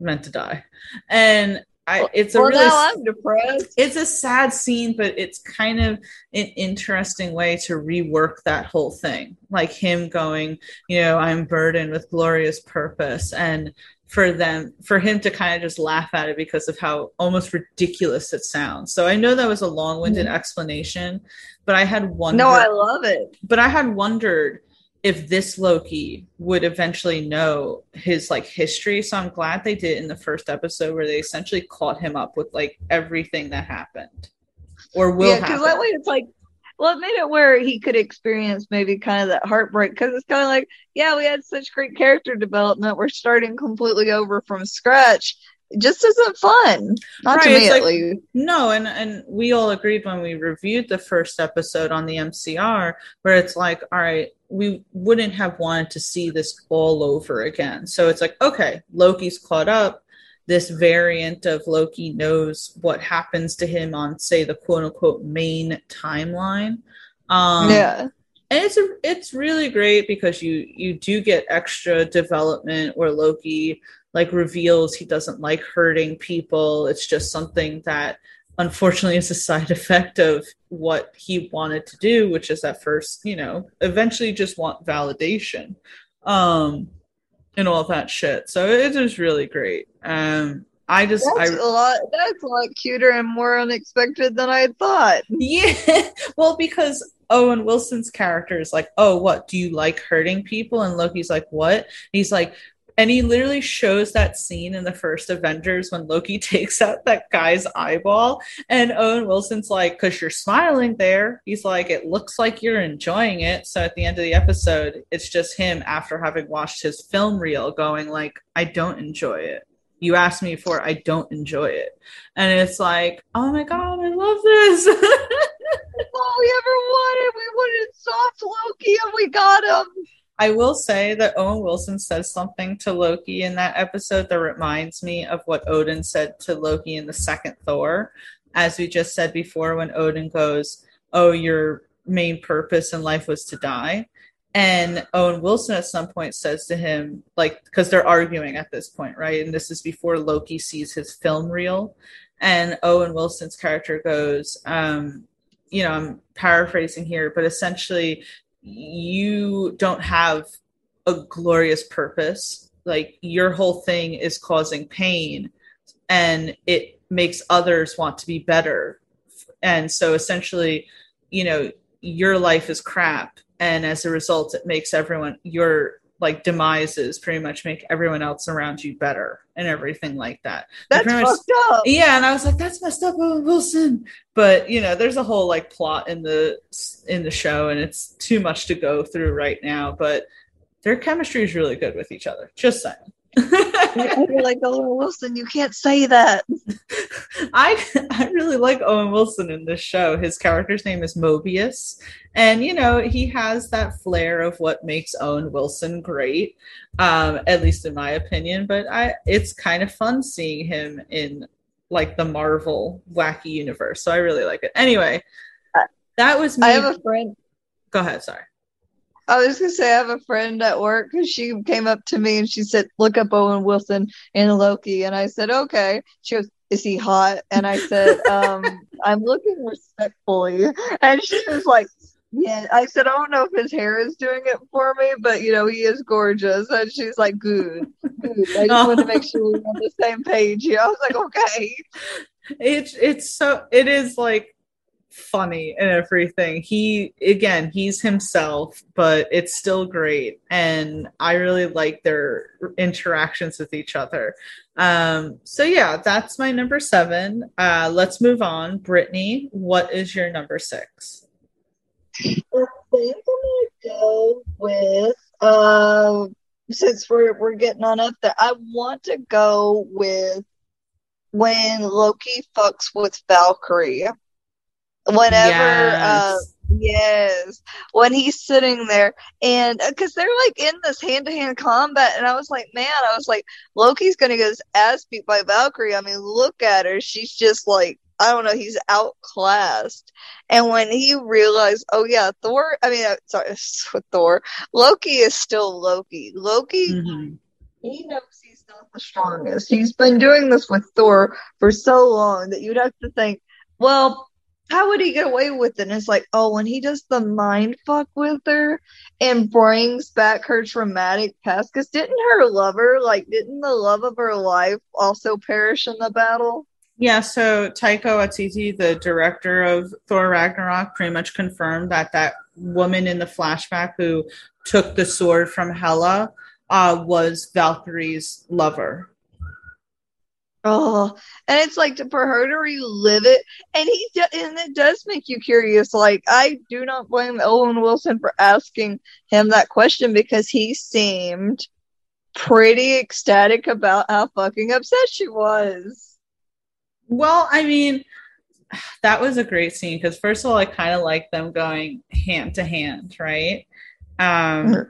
meant to die. And I, it's a well, really, now I'm depressed. It's a sad scene, but it's kind of an interesting way to rework that whole thing. Like him going, you know, I'm burdened with glorious purpose, and for them, for him to kind of just laugh at it because of how almost ridiculous it sounds. So I know that was a long-winded mm-hmm. explanation, but I had wondered. No, I love it. But I had wondered if this Loki would eventually know his like history. So I'm glad they did in the first episode where they essentially caught him up with like everything that happened or will yeah, happen. Yeah, because that way it's like, well, it made it where he could experience maybe kind of that heartbreak, because it's kind of like, yeah, we had such great character development. We're starting completely over from scratch. It just isn't fun. Not right, to me, like, at least. No, and, and we all agreed when we reviewed the first episode on the M C R where it's like, all right, we wouldn't have wanted to see this all over again. So it's like, okay, Loki's caught up. This variant of Loki knows what happens to him on, say, the quote unquote main timeline. Um, yeah. And it's, a, it's really great because you, you do get extra development where Loki like reveals he doesn't like hurting people. It's just something that unfortunately is a side effect of what he wanted to do, which is at first, you know, eventually just want validation um, and all that shit. So it is really great. Um, I just that's I, a lot that's a lot cuter and more unexpected than I thought. Yeah. Well, because Owen Wilson's character is like, oh, what, do you like hurting people? And Loki's like, what? And he's like, and he literally shows that scene in the first Avengers when Loki takes out that guy's eyeball. And Owen Wilson's like, because you're smiling there. He's like, it looks like you're enjoying it. So at the end of the episode, it's just him after having watched his film reel going like, I don't enjoy it. You asked me for it. I don't enjoy it. And it's like, oh my God, I love this. All we ever wanted. We wanted soft Loki and we got him. I will say that Owen Wilson says something to Loki in that episode that reminds me of what Odin said to Loki in the second Thor. As we just said before, when Odin goes, oh, your main purpose in life was to die. And Owen Wilson at some point says to him, like, because they're arguing at this point, right? And this is before Loki sees his film reel. And Owen Wilson's character goes, um, you know, I'm paraphrasing here, but essentially, you don't have a glorious purpose. Like, your whole thing is causing pain and it makes others want to be better. And so essentially, you know, your life is crap. And as a result, it makes everyone, your like demises pretty much make everyone else around you better and everything like that. That's much, fucked up. Yeah. And I was like, that's messed up, Owen Wilson. But you know, there's a whole like plot in the, in the show and it's too much to go through right now, but their chemistry is really good with each other. Just saying. I feel like Owen Wilson. You can't say that. I I really like Owen Wilson in this show. His character's name is Mobius, and you know he has that flair of what makes Owen Wilson great, um, at least in my opinion. But I, it's kind of fun seeing him in like the Marvel wacky universe. So I really like it. Anyway, that was me. I have a friend. Go ahead. Sorry. I was going to say, I have a friend at work because she came up to me and she said, look up Owen Wilson and Loki. And I said, okay. She goes, is he hot? And I said, um, I'm looking respectfully. And she was like, yeah. I said, I don't know if his hair is doing it for me, but, you know, he is gorgeous. And she's like, good, good. I just oh. want to make sure we're on the same page here. I was like, okay. It's, it's so, it is like, funny and everything. He again, he's himself, but it's still great. And I really like their interactions with each other. Um, so yeah, that's my number seven. Uh, let's move on. Brittany, what is your number six? I think I'm gonna go with uh, since we're we're getting on up there. I want to go with when Loki fucks with Valkyrie. Whenever, yes. Uh, yes, when he's sitting there, and because they're like in this hand-to-hand combat, and I was like, man, I was like, Loki's gonna get his ass beat by Valkyrie. I mean, look at her; she's just like, I don't know, he's outclassed. And when he realized, oh yeah, Thor. I mean, sorry, Thor. Loki is still Loki. Loki. Mm-hmm. He knows he's not the strongest. He's been doing this with Thor for so long that you'd have to think, well, how would he get away with it? And it's like, oh, when he does the mind fuck with her and brings back her traumatic past, because didn't her lover, like, didn't the love of her life also perish in the battle? Yeah, so Taika Waititi, the director of Thor Ragnarok, pretty much confirmed that that woman in the flashback who took the sword from Hela uh, was Valkyrie's lover. Oh, and it's like to, for her to relive it, and he do, and it does make you curious. Like, I do not blame Owen Wilson for asking him that question because he seemed pretty ecstatic about how fucking upset she was. Well, I mean, that was a great scene because first of all, I kind of like them going hand to hand, right? Um,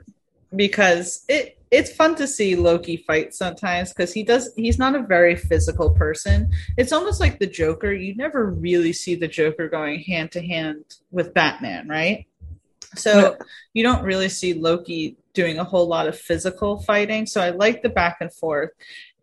because it. It's fun to see Loki fight sometimes because he does. He's not a very physical person. It's almost like the Joker. You never really see the Joker going hand to hand with Batman, right? So you don't really see Loki doing a whole lot of physical fighting. So I like the back and forth.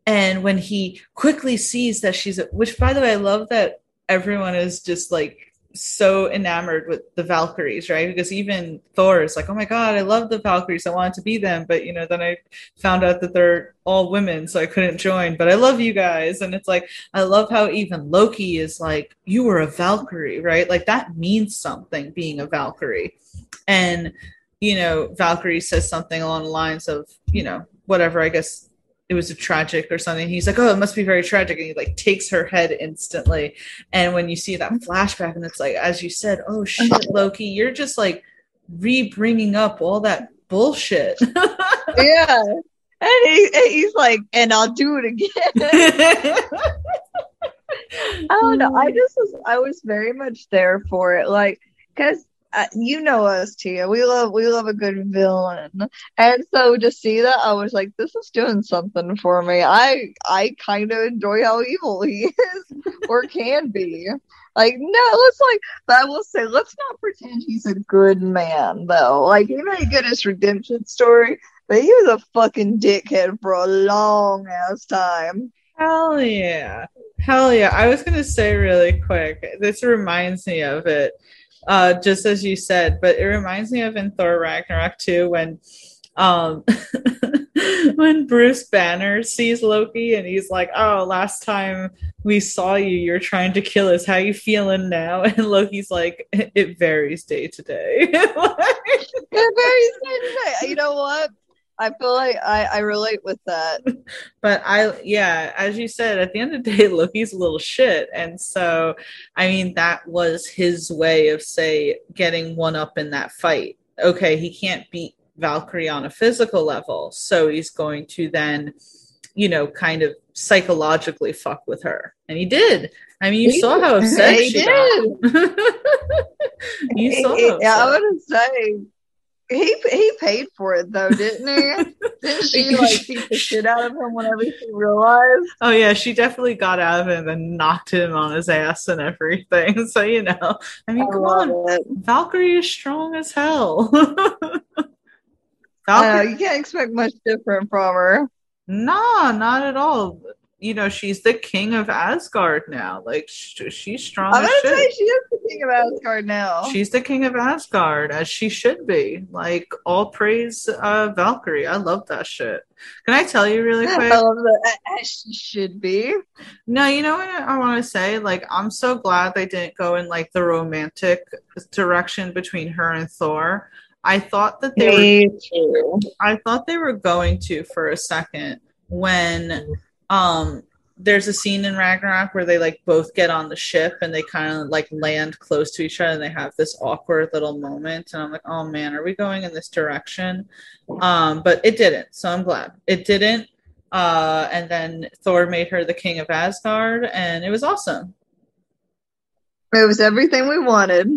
And when he quickly sees that she's, which by the way, I love that everyone is just like, so enamored with the Valkyries, right? Because even Thor is like, oh my God, I love the Valkyries. I wanted to be them. But, you know, then I found out that they're all women, so I couldn't join. But I love you guys. And it's like, I love how even Loki is like, you were a Valkyrie, right? Like that means something, being a Valkyrie. And, you know, Valkyrie says something along the lines of, you know, whatever, I guess it was a tragic or something. He's like, oh, it must be very tragic. And he like takes her head instantly. And when you see that flashback and it's like, as you said, oh shit, Loki, you're just like re-bringing up all that bullshit. Yeah. And, he, and he's like, and I'll do it again. I don't know. I just was, I was very much there for it. Like, cause Uh, you know us, Tia. We love we love a good villain, and so to see that, I was like, "This is doing something for me." I I kind of enjoy how evil he is, or can be. Like, no, let's like. But I will say, let's not pretend he's a good man, though. Like, he may get his redemption story, but he was a fucking dickhead for a long ass time. Hell yeah, hell yeah. I was gonna say really quick. This reminds me of it. Uh, just as you said, but it reminds me of in Thor Ragnarok too, when um, when Bruce Banner sees Loki and he's like, oh, last time we saw you, you're trying to kill us. How you feeling now? And Loki's like, it varies day to day. It varies day to day. You know what? I feel like I, I relate with that. But I, yeah, as you said, at the end of the day, Loki's a little shit. And so, I mean, that was his way of, say, getting one up in that fight. Okay, he can't beat Valkyrie on a physical level. So he's going to then, you know, kind of psychologically fuck with her. And he did. I mean, you he, saw how upset he she did. Got. You saw it, yeah, I wouldn't say. He he paid for it though, didn't he? Didn't she like beat the shit out of him whenever she realized? Oh yeah, she definitely got out of him and knocked him on his ass and everything. So you know, I mean, I come on, it. Valkyrie is strong as hell. Valkyrie, uh, you can't expect much different from her. Nah, not at all. You know, she's the king of Asgard now. Like, sh- she's strong I'm as shit. I'm going to say she is the king of Asgard now. She's the king of Asgard, as she should be. Like, all praise uh, Valkyrie. I love that shit. Can I tell you really quick? I love that. As she should be. No, you know what I, I want to say? Like, I'm so glad they didn't go in, like, the romantic direction between her and Thor. I thought that they Me were... too. I thought they were going to for a second when... Um, there's a scene in Ragnarok where they like both get on the ship and they kind of like land close to each other and they have this awkward little moment. And I'm like, oh man, are we going in this direction? Um, but it didn't. So I'm glad it didn't. Uh, and then Thor made her the king of Asgard and it was awesome. It was everything we wanted.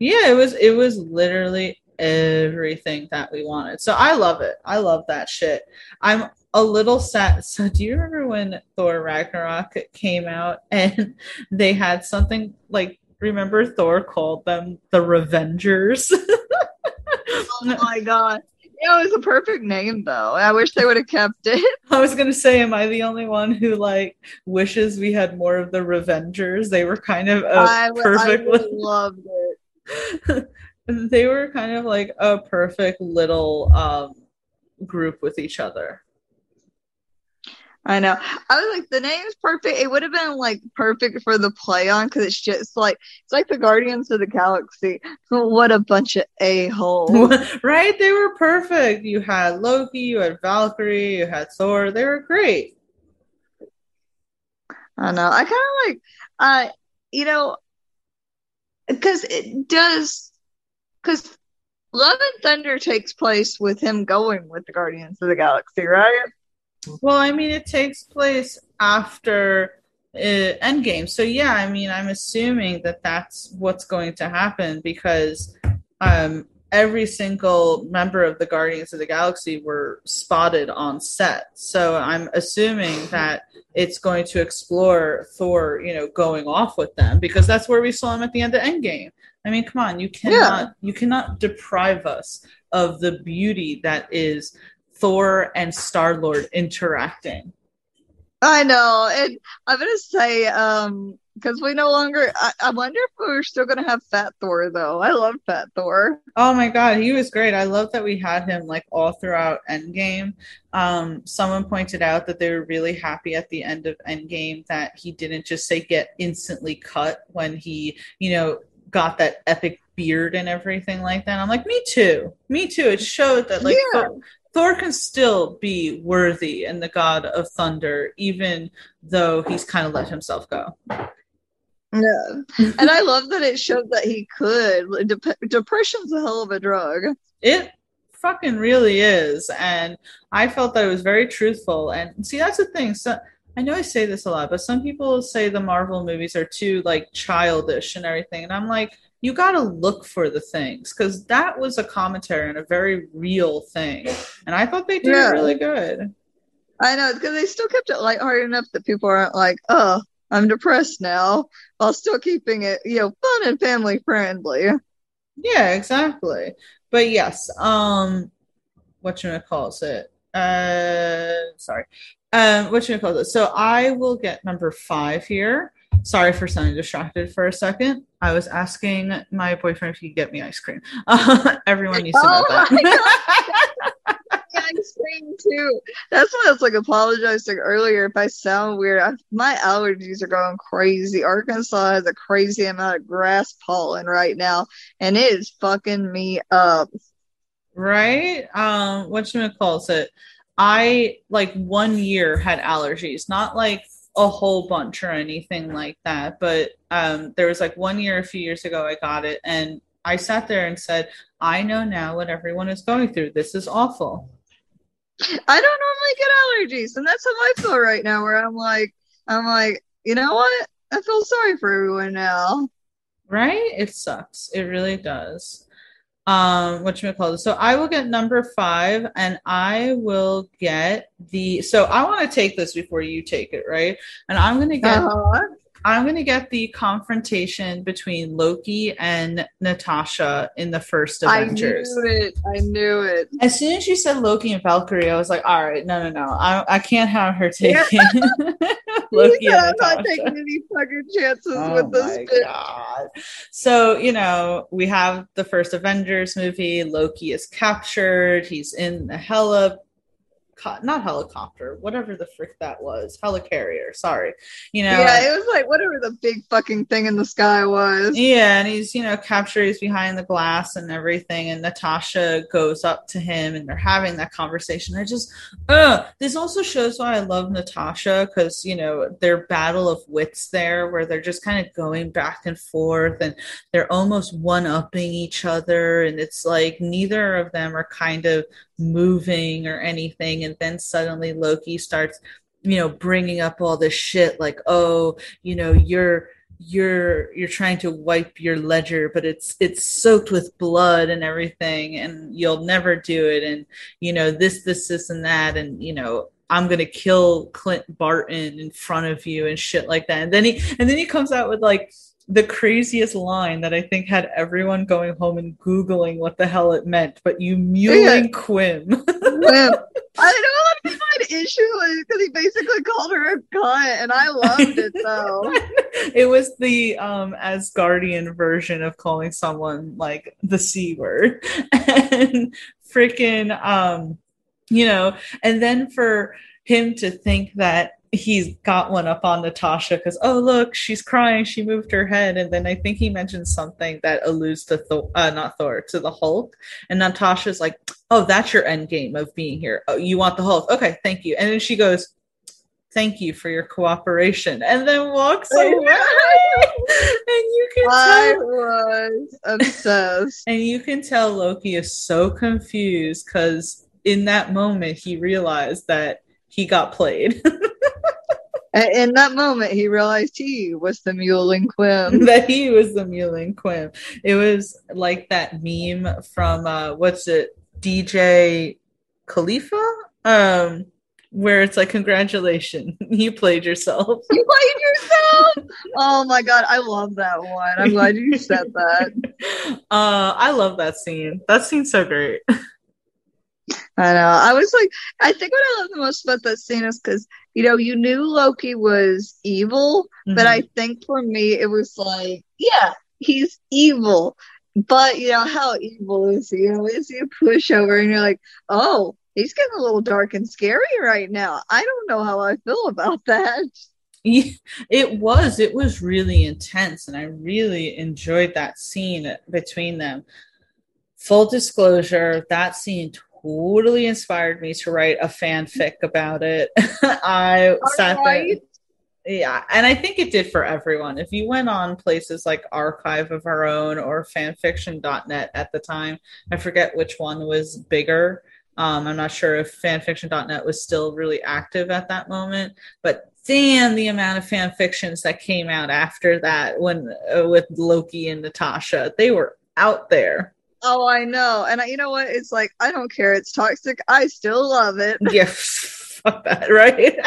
Yeah, it was, it was literally everything that we wanted. So I love it. I love that shit. I'm a little sad. So do you remember when Thor Ragnarok came out and they had something like, remember Thor called them the Revengers? Oh my God. Yeah, it was a perfect name though. I wish they would have kept it. I was going to say, am I the only one who like wishes we had more of the Revengers? They were kind of a I, perfect. I really loved it. They were kind of like a perfect little um, group with each other. I know. I was like, the name's perfect. It would have been like perfect for the play on because it's just like it's like the Guardians of the Galaxy. What a bunch of a-holes, right? They were perfect. You had Loki, you had Valkyrie, you had Thor. They were great. I know. I kind of like, uh, you know, because it does. Because Love and Thunder takes place with him going with the Guardians of the Galaxy, right? Well, I mean, it takes place after uh, Endgame. So, yeah, I mean, I'm assuming that that's what's going to happen because um, every single member of the Guardians of the Galaxy were spotted on set. So I'm assuming that it's going to explore Thor, you know, going off with them because that's where we saw him at the end of Endgame. I mean, come on, you cannot, yeah. you cannot deprive us of the beauty that is Thor and Star-Lord interacting. I know, and I'm gonna say, um, because we no longer. I, I wonder if we're still going to have Fat Thor, though. I love Fat Thor. Oh my God, he was great. I love that we had him like all throughout Endgame. Um, someone pointed out that they were really happy at the end of Endgame that he didn't just say get instantly cut when he, you know, got that epic beard and everything like that. And I'm like, me too. Me too. It showed that like yeah. Thor, Thor can still be worthy and the god of thunder, even though he's kind of let himself go. Yeah. And I love that it showed that he could. Dep- depression's a hell of a drug. It fucking really is. And I felt that it was very truthful. And see, that's the thing. So I know I say this a lot, but some people say the Marvel movies are too like childish and everything. And I'm like, you got to look for the things, because that was a commentary and a very real thing. And I thought they did yeah. it really good. I know, because they still kept it lighthearted enough that people aren't like, oh, I'm depressed now, while still keeping it, you know, fun and family friendly. Yeah, exactly. But yes, um, whatchamacallit? Uh, sorry. Um, whatchamacallit? So I will get number five here. Sorry for sounding distracted for a second. I was asking my boyfriend if he could get me ice cream. Uh, everyone needs to know oh that. Ice cream too. That's why I was like apologizing earlier if I sound weird. I, my allergies are going crazy. Arkansas has a crazy amount of grass pollen right now, and it is fucking me up. Right? Um, whatchamacallit? I like one year had allergies, not like a whole bunch or anything like that. But um, there was like one year, a few years ago, I got it. And I sat there and said, I know now what everyone is going through. This is awful. I don't normally get allergies. And that's how I feel right now, where I'm like, I'm like, you know what? I feel sorry for everyone now. Right? It sucks. It really does. Um, whatchamacallit? So I will get number five, and I will get the, so I want to take this before you take it, right? And I'm going to get, uh-huh. I'm going to get the confrontation between Loki and Natasha in the first Avengers. I knew it. I knew it. As soon as you said Loki and Valkyrie, I was like, all right, no, no, no. I I can't have her taking Loki yeah, and Natasha. I'm not taking any fucking chances oh with this bitch. God. So, you know, we have the first Avengers movie. Loki is captured. He's in the Hela. Not helicopter, whatever the frick that was. Helicarrier, sorry. You know, yeah, it was like whatever the big fucking thing in the sky was. Yeah, and he's, you know, captured, he's behind the glass and everything, and Natasha goes up to him and they're having that conversation. I just, uh, this also shows why I love Natasha, because, you know, their battle of wits there, where they're just kind of going back and forth and they're almost one-upping each other, and it's like neither of them are kind of moving or anything. And then suddenly Loki starts, you know, bringing up all this shit like, oh, you know, you're you're you're trying to wipe your ledger, but it's it's soaked with blood and everything, and you'll never do it, and you know, this this this and that, and you know, I'm gonna kill Clint Barton in front of you and shit like that. And then he and then he comes out with like the craziest line that I think had everyone going home and Googling what the hell it meant, but you mewling yeah. Quim. Quim. I know, that's my issue, because he basically called her a cunt, and I loved it, though. It was the um, Asgardian version of calling someone, like, the C word. And freaking, um, you know, and then for him to think that he's got one up on Natasha because, oh, look, she's crying. She moved her head. And then I think he mentioned something that alludes to Thor, uh, not Thor, to the Hulk. And Natasha's like, oh, that's your end game of being here. Oh, you want the Hulk? Okay, thank you. And then she goes, thank you for your cooperation. And then walks away. And you can I tell- was obsessed. And you can tell Loki is so confused because in that moment, he realized that he got played. In that moment, he realized he was the mewling Quim. That he was the mewling Quim. It was like that meme from, uh, what's it, D J Khalifa? Um, where it's like, congratulations, you played yourself. You played yourself? Oh my God, I love that one. I'm glad you said that. Uh, I love that scene. That scene's so great. I know. I was like, I think what I love the most about that scene is because, you know, you knew Loki was evil, mm-hmm. but I think for me it was like, yeah, he's evil, but, you know, how evil is he? You know, is he a pushover? And you're like, oh, he's getting a little dark and scary right now. I don't know how I feel about that. Yeah, it was. It was really intense, and I really enjoyed that scene between them. Full disclosure, that scene totally inspired me to write a fanfic about it. I All sat right. there. Yeah. And I think it did for everyone. If you went on places like Archive of Our Own or fanfiction dot net at the time, I forget which one was bigger. Um, I'm not sure if fanfiction dot net was still really active at that moment, but damn, the amount of fan fictions that came out after that when uh, with Loki and Natasha, they were out there. Oh, I know. And I, you know what? It's like, I don't care. It's toxic. I still love it. Yeah, fuck that, right?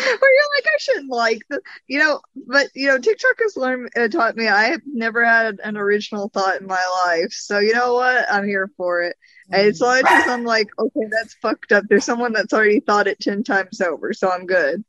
Where you're like, I shouldn't like this, you know, but, you know, TikTok has learned, uh, taught me I have never had an original thought in my life. So, you know what? I'm here for it. And it's like, I'm like, okay, that's fucked up. There's someone that's already thought it ten times over. So I'm good.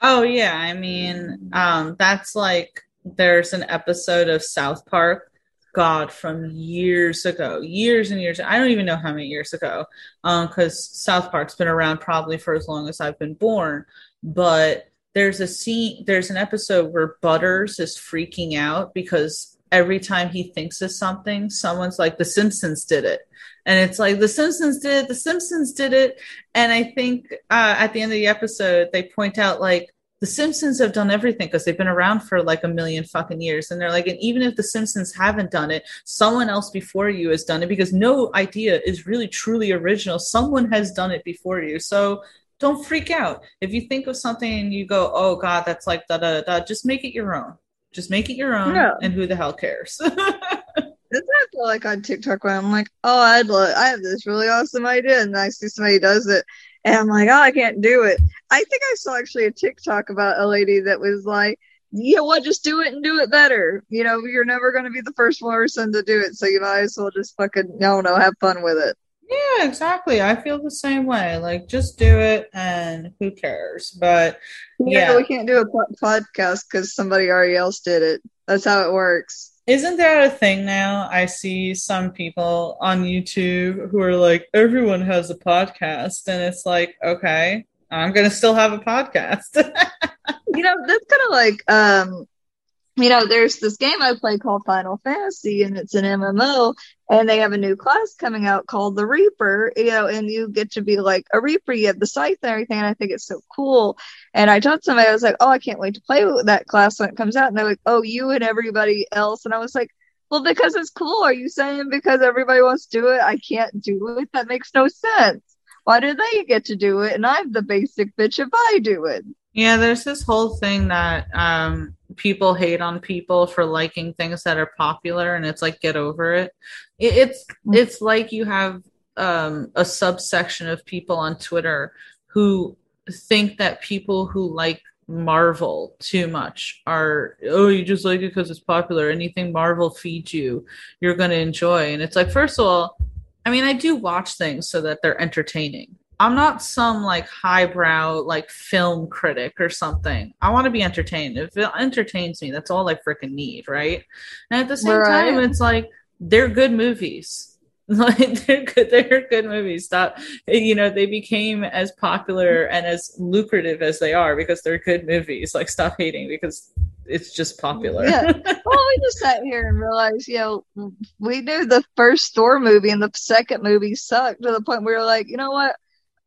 Oh, yeah. I mean, um, that's like, there's an episode of South Park. God, from years ago, years and years. I don't even know how many years ago, um, because South Park's been around probably for as long as I've been born. But there's a scene, there's an episode where Butters is freaking out because every time he thinks of something, someone's like, The Simpsons did it. And it's like, The Simpsons did it, The Simpsons did it. And I think uh, at the end of the episode, they point out, like, The Simpsons have done everything because they've been around for like a million fucking years. And they're like, and even if The Simpsons haven't done it, someone else before you has done it, because no idea is really truly original. Someone has done it before you. So don't freak out. If you think of something and you go, oh God, that's like da da da, just make it your own. Just make it your own. Yeah. And who the hell cares? That's what I feel like on TikTok when I'm like, oh, I'd love, I have this really awesome idea. And I see somebody does it. And I'm like, oh, I can't do it. I think I saw actually a TikTok about a lady that was like, you know what, just do it and do it better. You know, you're never going to be the first person to do it. So you might as well just fucking, no, no, have fun with it. Yeah, exactly. I feel the same way. Like, just do it and who cares? But yeah, yeah we can't do a po- podcast because somebody already else did it. That's how it works. Isn't that a thing now? I see some people on YouTube who are like, everyone has a podcast. And it's like, okay, I'm going to still have a podcast. You know, that's kind of like, um, you know, there's this game I play called Final Fantasy, and it's an M M O, and they have a new class coming out called the Reaper, you know, and you get to be like a Reaper. You have the scythe and everything, and I think it's so cool. And I told somebody, I was like, oh, I can't wait to play with that class when it comes out. And they're like, oh, you and everybody else. And I was like, well, because it's cool. Are you saying because everybody wants to do it, I can't do it? That makes no sense. Why do they get to do it? And I'm the basic bitch if I do it. Yeah, there's this whole thing that um, people hate on people for liking things that are popular, and it's like, get over it. it it's it's like you have um, a subsection of people on Twitter who think that people who like Marvel too much are, oh, you just like it because it's popular. Anything Marvel feeds you, you're going to enjoy. And it's like, first of all, I mean, I do watch things so that they're entertaining. I'm not some like highbrow like film critic or something. I want to be entertained. If it entertains me, that's all I freaking need, right? And at the same right. time, it's like, they're good movies. Like they're good, they're good movies. Stop, you know, they became as popular and as lucrative as they are because they're good movies. Like, stop hating because it's just popular. Yeah. Well, we just sat here and realized, you know, we knew the first Thor movie and the second movie sucked to the point we were like, you know what?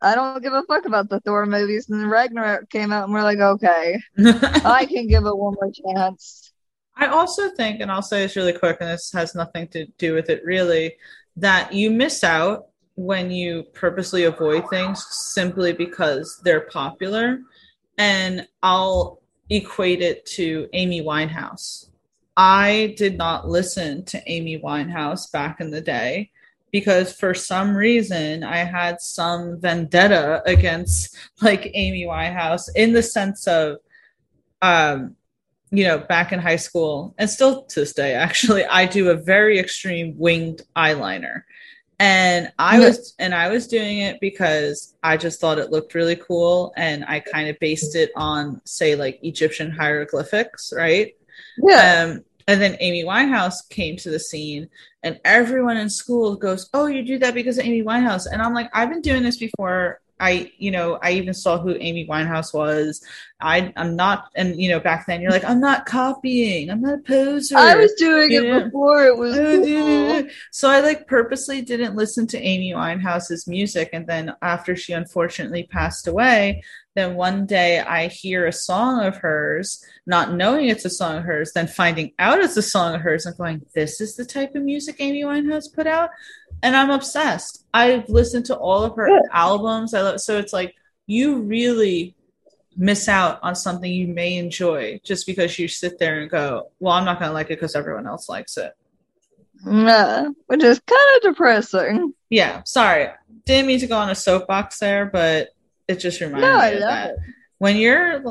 I don't give a fuck about the Thor movies. And then Ragnarok came out and we're like, okay, I can give it one more chance. I also think, and I'll say this really quick, and this has nothing to do with it really, that you miss out when you purposely avoid things simply because they're popular. And I'll equate it to Amy Winehouse. I did not listen to Amy Winehouse back in the day, because for some reason I had some vendetta against like Amy Winehouse in the sense of, um, you know, back in high school and still to this day, actually, I do a very extreme winged eyeliner. And I was and I was doing it because I just thought it looked really cool, and I kind of based it on, say, like Egyptian hieroglyphics, right? Yeah. Um, and then Amy Winehouse came to the scene, and everyone in school goes, "Oh, you do that because of Amy Winehouse." And I'm like, I've been doing this before. I, you know, I even saw who Amy Winehouse was. I, I'm not, and you know, back then you're like, I'm not copying. I'm not a poser. I was doing you it know? before it was cool. So I like purposely didn't listen to Amy Winehouse's music. And then after she unfortunately passed away, then one day I hear a song of hers, not knowing it's a song of hers, then finding out it's a song of hers and going, this is the type of music Amy Winehouse put out. And I'm obsessed. I've listened to all of her yeah. albums. I love, so it's like, you really miss out on something you may enjoy just because you sit there and go, well, I'm not going to like it because everyone else likes it. Yeah, which is kind of depressing. Yeah, sorry. Didn't mean to go on a soapbox there, but it just reminds no, me I of love that. It. When you're,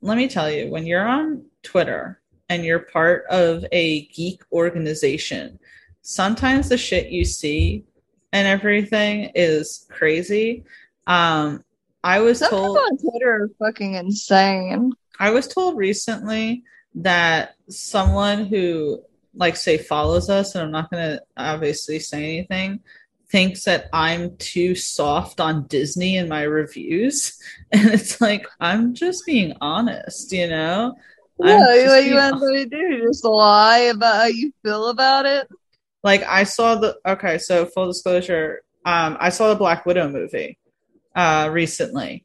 let me tell you, when you're on Twitter and you're part of a geek organization, sometimes the shit you see and everything is crazy. Um, I was Some told people on Twitter are fucking insane. I was told recently that someone who, like, say follows us, and I'm not going to obviously say anything, thinks that I'm too soft on Disney in my reviews, and it's like, I'm just being honest, you know. Yeah, what you want me to do? Just lie about how you feel about it. Like, I saw the, okay, so full disclosure, um, I saw the Black Widow movie uh, recently.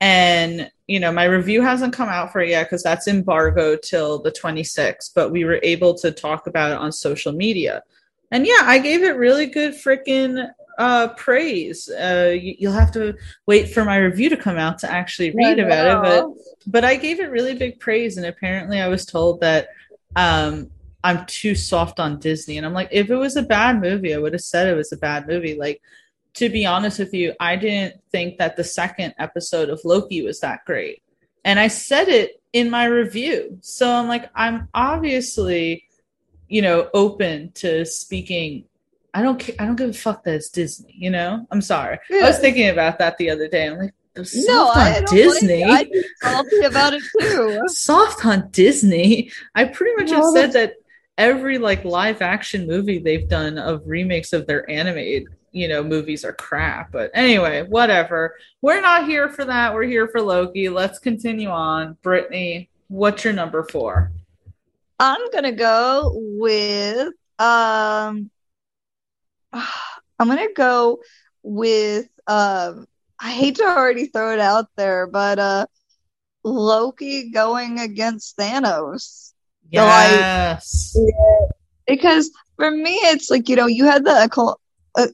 And, you know, my review hasn't come out for it yet because that's embargoed till the twenty-sixth. But we were able to talk about it on social media. And, yeah, I gave it really good freaking uh, praise. Uh, you, you'll have to wait for my review to come out to actually read yeah, about no. it. But, but I gave it really big praise. And apparently I was told that um, – I'm too soft on Disney. And I'm like, if it was a bad movie, I would have said it was a bad movie. Like, to be honest with you, I didn't think that the second episode of Loki was that great. And I said it in my review. So I'm like, I'm obviously, you know, open to speaking. I don't care. I don't give a fuck that it's Disney, you know? I'm sorry. Yeah. I was thinking about that the other day. I'm like, soft no, on Disney. Like, I'm salty about it too. Soft on Disney. I pretty much well, have said that every like live action movie they've done of remakes of their animated, you know, movies are crap. But anyway, whatever. We're not here for that. We're here for Loki. Let's continue on. Brittany, what's your number four? I'm gonna go with um I'm gonna go with um I hate to already throw it out there, but uh Loki going against Thanos. Yes. Like, yeah. Because for me, it's like, you know, you had the, uh,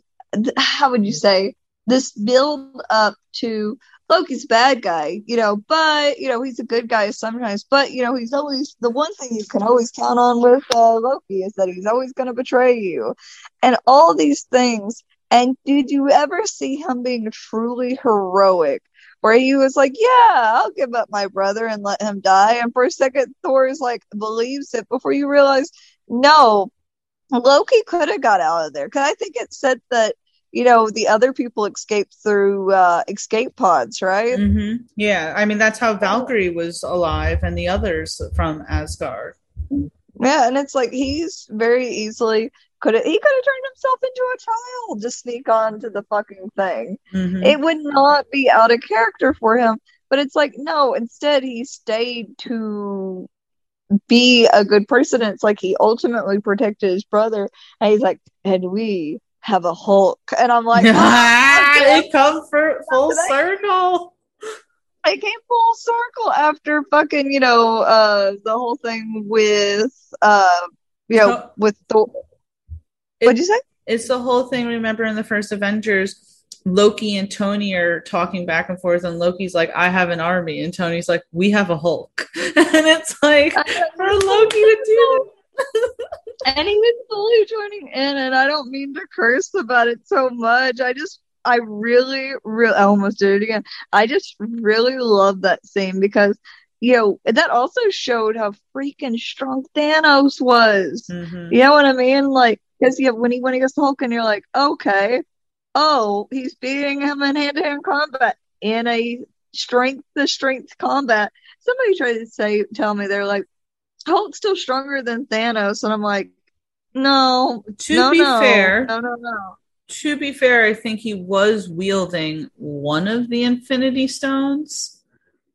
how would you say, this build up to Loki's bad guy, you know, but, you know, he's a good guy sometimes, but, you know, he's always, the one thing you can always count on with uh, Loki is that he's always going to betray you and all these things. And did you ever see him being truly heroic? Where he was like, yeah, I'll give up my brother and let him die. And for a second, Thor is like, believes it before you realize, no, Loki could have got out of there. Because I think it said that, you know, the other people escaped through uh, escape pods, right? Mm-hmm. Yeah, I mean, that's how Valkyrie was alive and the others from Asgard. Yeah, and it's like, he's very easily... Could have, he could have turned himself into a child to sneak on to the fucking thing. Mm-hmm. It would not be out of character for him. But it's like, no, instead he stayed to be a good person. And it's like he ultimately protected his brother. And he's like, and we have a Hulk. And I'm like, oh, okay. It comes full circle. I came full circle after fucking, you know, uh, the whole thing with, uh, you know, oh. with Thor. What'd you say? It's the whole thing. Remember in the first Avengers, Loki and Tony are talking back and forth, and Loki's like, I have an army, and Tony's like, we have a Hulk. And it's like, for Loki to do that. And he was fully joining in, and I don't mean to curse about it so much. I just, I really, really, I almost did it again. I just really love that scene because you know, that also showed how freaking strong Thanos was. Mm-hmm. You know what I mean? Like, because you know, when he went against Hulk, and you're like, okay, oh, he's beating him in hand-to-hand combat, in a strength-to-strength combat. Somebody tried to say, tell me, they're like, Hulk's still stronger than Thanos, and I'm like, no, to no, be no, fair, no, no, no. To be fair, I think he was wielding one of the Infinity Stones.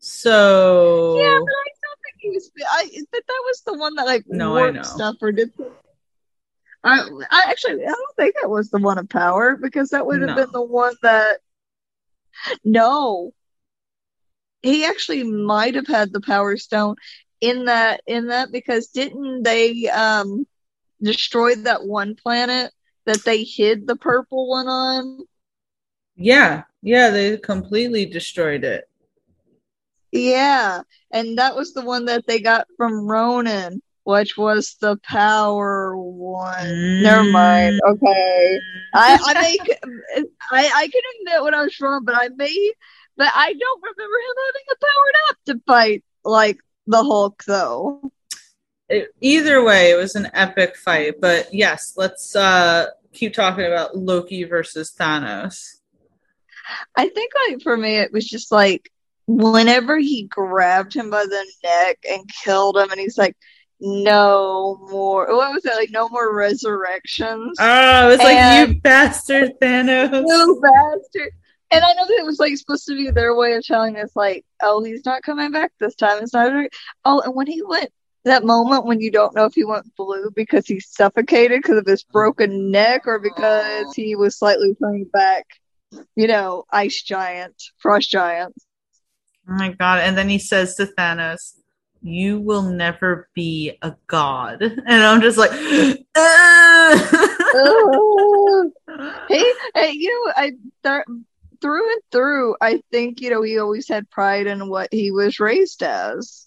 So yeah, but I don't think he was. I but that was the one that like no, warped I know. stuff or did. I I actually I don't think that was the one of power, because that would have no. been the one that. No, he actually might have had the Power Stone in that in that because didn't they um destroy that one planet that they hid the purple one on? Yeah, yeah, they completely destroyed it. Yeah, and that was the one that they got from Ronan, which was the power one. Mm. Never mind. Okay, I, I make I, I can admit when I was wrong, but I may, but I don't remember him having a powered up to fight like the Hulk though. It, either way, it was an epic fight. But yes, let's uh, keep talking about Loki versus Thanos. I think like for me, it was just like, whenever he grabbed him by the neck and killed him, and he's like, no more. What was it? Like, no more resurrections. Oh, it's like, you bastard, Thanos. You bastard. And I know that it was like supposed to be their way of telling us, like, oh, he's not coming back this time. It's not. Oh, and when he went, that moment when you don't know if he went blue because he suffocated because of his broken neck or because he was slightly coming back, you know, Ice Giant, Frost Giant. Oh my god. And then he says to Thanos, you will never be a god. And I'm just like, oh. hey, hey, you know, I th- through and through, I think, you know, he always had pride in what he was raised as.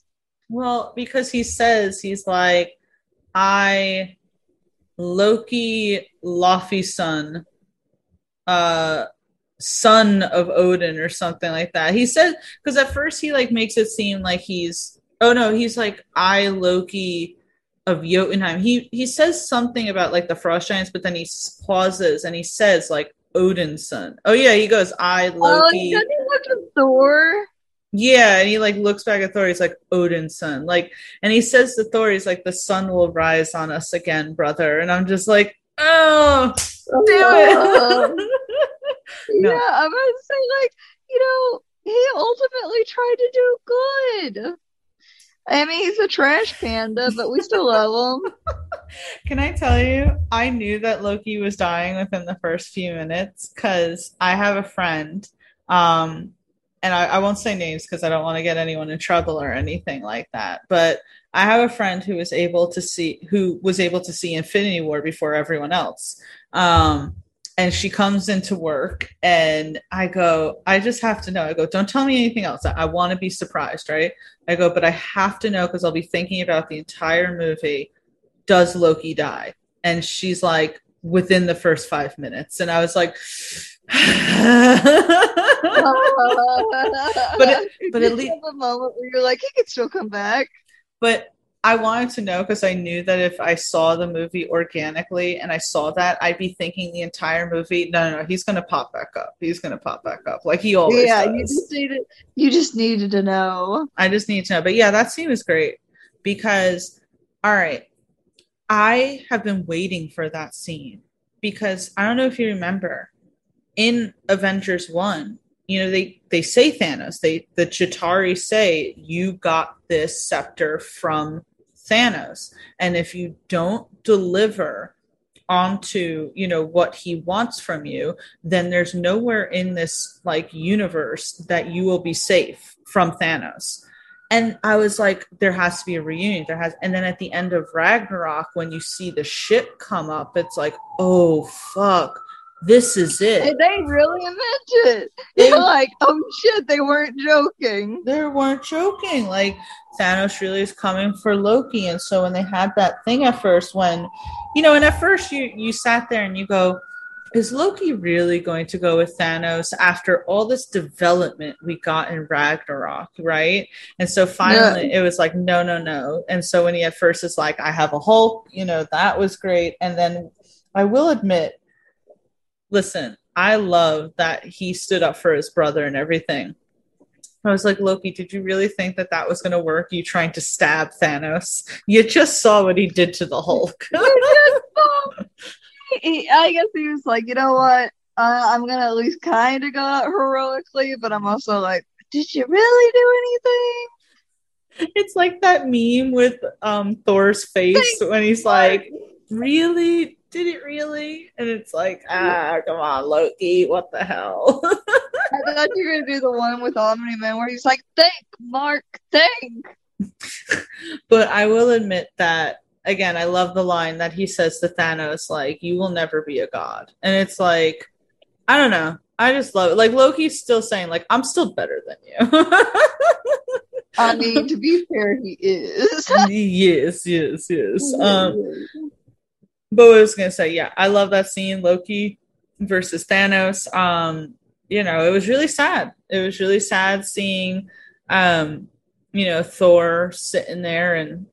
Well, because he says, he's like, I, Loki, Laufey's son, uh, son of Odin or something like that. He said, because at first he like makes it seem like he's oh no he's like I Loki of Jotunheim. He he says something about like the Frost Giants, but then he pauses and he says like Odin's son. Oh yeah, he goes I Loki. Oh, doesn't he look at Thor? Yeah, and he like looks back at Thor. He's like Odin's son, like, and he says to Thor, he's like, the sun will rise on us again, brother. And I'm just like, oh, oh. do it. No. Yeah, I was saying, like, you know, he ultimately tried to do good. I mean, he's a trash panda, but we still love him. Can I tell you, I knew that Loki was dying within the first few minutes, because I have a friend, um, and I, I won't say names because I don't want to get anyone in trouble or anything like that, but I have a friend who was able to see, who was able to see Infinity War before everyone else. Um, And she comes into work and I go, I just have to know. I go, don't tell me anything else. I, I want to be surprised, right? I go, but I have to know, because I'll be thinking about the entire movie. Does Loki die? And she's like, within the first five minutes. And I was like, but, it, but at least a moment where you're like, he could still come back. But I wanted to know, because I knew that if I saw the movie organically and I saw that, I'd be thinking the entire movie, no, no, no, he's going to pop back up. He's going to pop back up. Like he always yeah, does. You just needed, you just needed to know. I just needed to know. But yeah, that scene was great, because, all right, I have been waiting for that scene, because I don't know if you remember in Avengers one, you know, they, they say Thanos, they, the Chitauri say, you got this scepter from Thanos. And if you don't deliver onto, you know, what he wants from you, then there's nowhere in this like universe that you will be safe from Thanos. And I was like, there has to be a reunion. There has. And then at the end of Ragnarok, when you see the ship come up, it's like, oh fuck, this is it. And they really meant it. They were like, oh shit, they weren't joking. They weren't joking. Like, Thanos really is coming for Loki. And so when they had that thing at first, when, you know, and at first you, you sat there and you go, Is Loki really going to go with Thanos after all this development we got in Ragnarok, right? And so finally no. it was like, no, no, no. And so when he at first is like, I have a Hulk, you know, that was great. And then I will admit, listen, I love that he stood up for his brother and everything. I was like, Loki, did you really think that that was going to work? You trying to stab Thanos? You just saw what he did to the Hulk. I guess he was like, you know what? Uh, I'm going to at least kind of go out heroically, but I'm also like, did you really do anything? It's like that meme with um, Thor's face Thanks. when he's like, really? Did it really? And it's like, ah, come on, Loki, what the hell? I thought you were going to do the one with Omni-Man where he's like, think, Mark, think. But I will admit that, again, I love the line that he says to Thanos, like, you will never be a god. And it's like, I don't know. I just love it. Like, Loki's still saying, like, I'm still better than you. I mean, to be fair, he is. yes, yes, yes. Um, but what I was going to say, yeah, I love that scene, Loki versus Thanos. Um, you know, it was really sad. It was really sad seeing, um, you know, Thor sitting there and,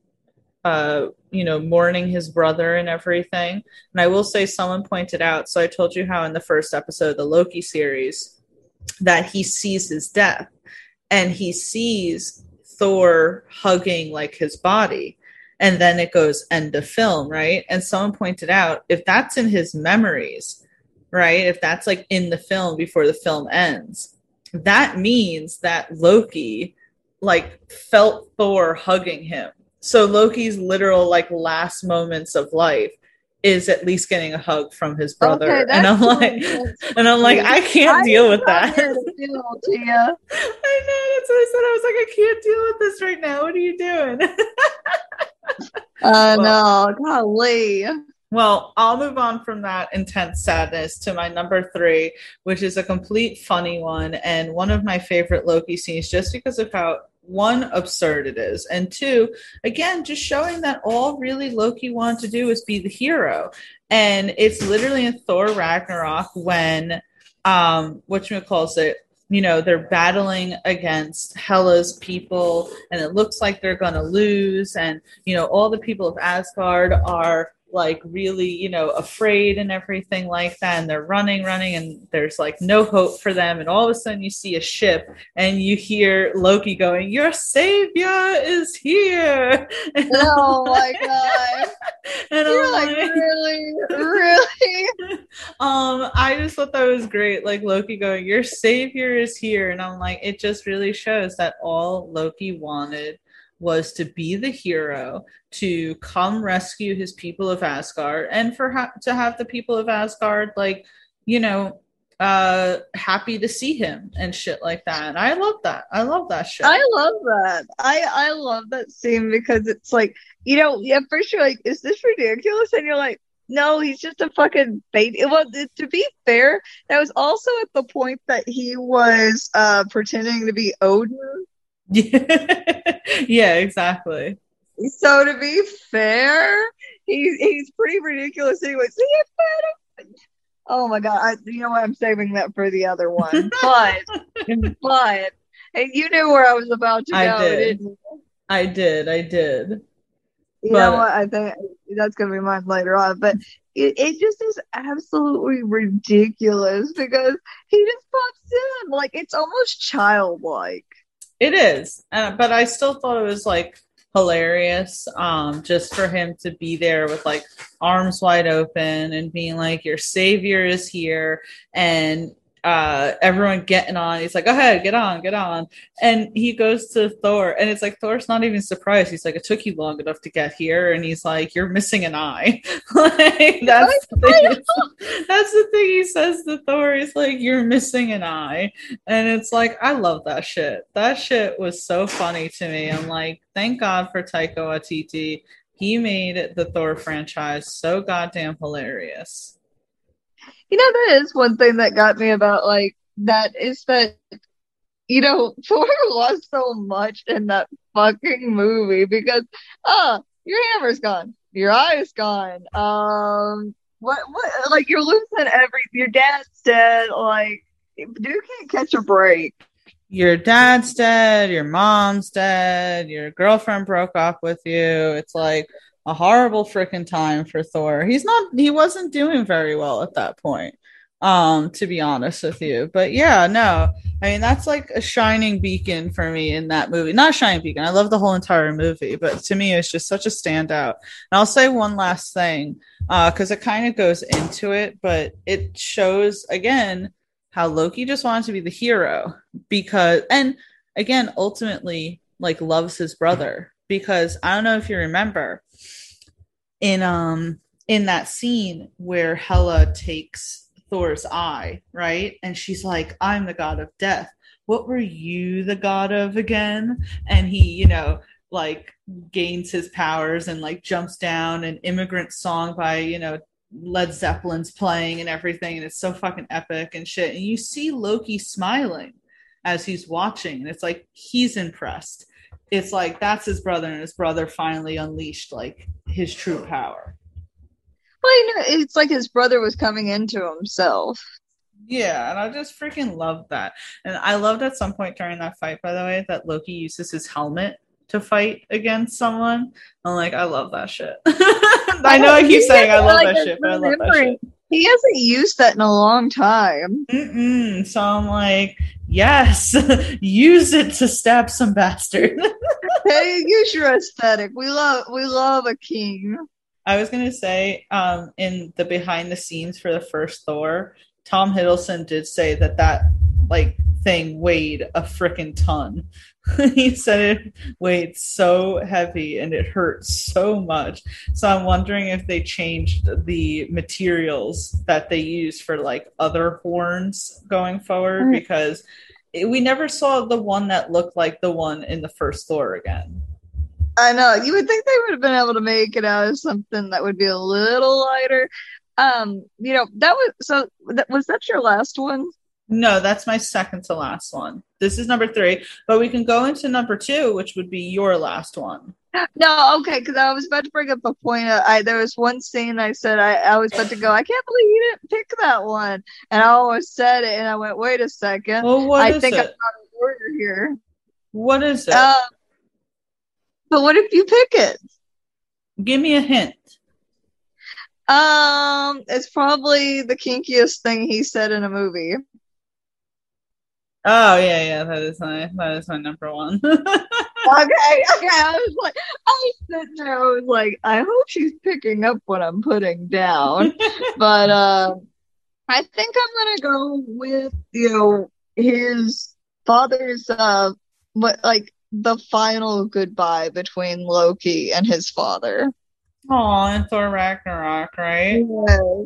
uh, you know, mourning his brother and everything. And I will say someone pointed out, so I told you how in the first episode of the Loki series that he sees his death and he sees Thor hugging like his body. And then it goes end of film, right? And someone pointed out, if that's in his memories, right? If that's like in the film before the film ends, that means that Loki like felt Thor hugging him. So Loki's literal like last moments of life is at least getting a hug from his brother. Okay, and I'm like, cool. and I'm like, I can't I deal with that. Deal, I know, that's what I said. I was like, I can't deal with this right now. What are you doing? uh, well, no, golly. Well, I'll move on from that intense sadness to my number three, which is a complete funny one. And one of my favorite Loki scenes, just because of how one, absurd it is, and two, again, just showing that all really Loki wanted to do is be the hero. And it's literally in Thor Ragnarok when um whatchamacallit, you know, they're battling against Hela's people and it looks like they're gonna lose, and you know, all the people of Asgard are like really, you know, afraid and everything like that. And they're running, running, and there's like no hope for them. And all of a sudden you see a ship and you hear Loki going, your savior is here. And oh my God. And You're I'm like, like, really? Really? um, I just thought that was great. Like Loki going, your savior is here. And I'm like, it just really shows that all Loki wanted was to be the hero, to come rescue his people of Asgard, and for ha- to have the people of Asgard, like, you know, uh, happy to see him and shit like that. And I love that. I love that shit. I love that. I, I love that scene because it's like, you know, at first you're like, is this ridiculous? And you're like, no, he's just a fucking baby. Well, to be fair, that was also at the point that he was uh, pretending to be Odin. Yeah, exactly. So to be fair, he's he's pretty ridiculous anyway. Oh my God! I, you know what? I'm saving that for the other one. But but and you knew where I was about to go, I did. didn't you? I did. I did. You but... know what? I think that's gonna be mine later on. But it, it just is absolutely ridiculous because he just pops in like it's almost childlike. It is, uh, but I still thought it was, like, hilarious um, just for him to be there with, like, arms wide open and being like, your savior is here, and uh, everyone getting on. He's like, go ahead, get on, get on. And he goes to Thor, and it's like, Thor's not even surprised. He's like, it took you long enough to get here, and he's like, you're missing an eye. Like, that's, the thing. that's the thing he says to Thor. He's like, you're missing an eye. And it's like, I love that shit. That shit was so funny to me. I'm like, thank God for Taika Waititi. He made the Thor franchise so goddamn hilarious. You know, that is one thing that got me about, like, that is that, you know, Thor lost so much in that fucking movie because, oh, your hammer's gone. Your eye is gone. Um, What? What? Like, you're losing every. Your dad's dead. Like, you can't catch a break. Your dad's dead. Your mom's dead. Your girlfriend broke up with you. It's like a horrible freaking time for Thor. He's not. He wasn't doing very well at that point. Um, to be honest with you, but yeah, no. I mean, that's like a shining beacon for me in that movie. Not a shining beacon. I love the whole entire movie, but to me, it's just such a standout. And I'll say one last thing, uh, because it kind of goes into it, but it shows again how Loki just wanted to be the hero because, and again, ultimately, like loves his brother because I don't know if you remember in um in that scene where Hela takes Thor's eye, right? And she's like, I'm the god of death. What were you the god of again? And he, you know, like gains his powers and like jumps down an immigrant song by, you know, Led Zeppelin's playing and everything. And it's so fucking epic and shit. And you see Loki smiling as he's watching. And it's like, he's impressed. It's like, that's his brother. And his brother finally unleashed like his true power. Well, you know, it's like his brother was coming into himself. Yeah, and I just freaking love that. And I loved at some point during that fight, by the way, that Loki uses his helmet to fight against someone. I'm like, I love that shit. I know I keep saying I love that shit, but I love that shit. He hasn't used that in a long time. Mm-mm. So I'm like, yes, use it to stab some bastard. Hey, use your aesthetic. We love, we love a king. I was going to say um, in the behind the scenes for the first Thor, Tom Hiddleston did say that that like thing weighed a freaking ton. He said it weighed so heavy and it hurt so much. So I'm wondering if they changed the materials that they used for like other horns going forward, mm-hmm. because it, we never saw the one that looked like the one in the first Thor again. I know. You would think they would have been able to make it out of something that would be a little lighter. Um, you know, that was so. That, was that your last one? No, that's my second to last one. This is number three, but we can go into number two, which would be your last one. No, okay, because I was about to bring up a point. Of, I there was one scene I said I, I was about to go. I can't believe you didn't pick that one, and I almost said it, and I went, "Wait a second, well, what I is think it? I'm out of order here." What is it? Um, But what if you pick it? Give me a hint. Um, it's probably the kinkiest thing he said in a movie. Oh yeah, yeah, that is my that is my number one. okay, okay. I was like, I was sitting there, I was like, I hope she's picking up what I'm putting down. But uh, I think I'm gonna go with you know his father's uh, what like. the final goodbye between Loki and his father. Oh, and Thor Ragnarok, right? Yeah.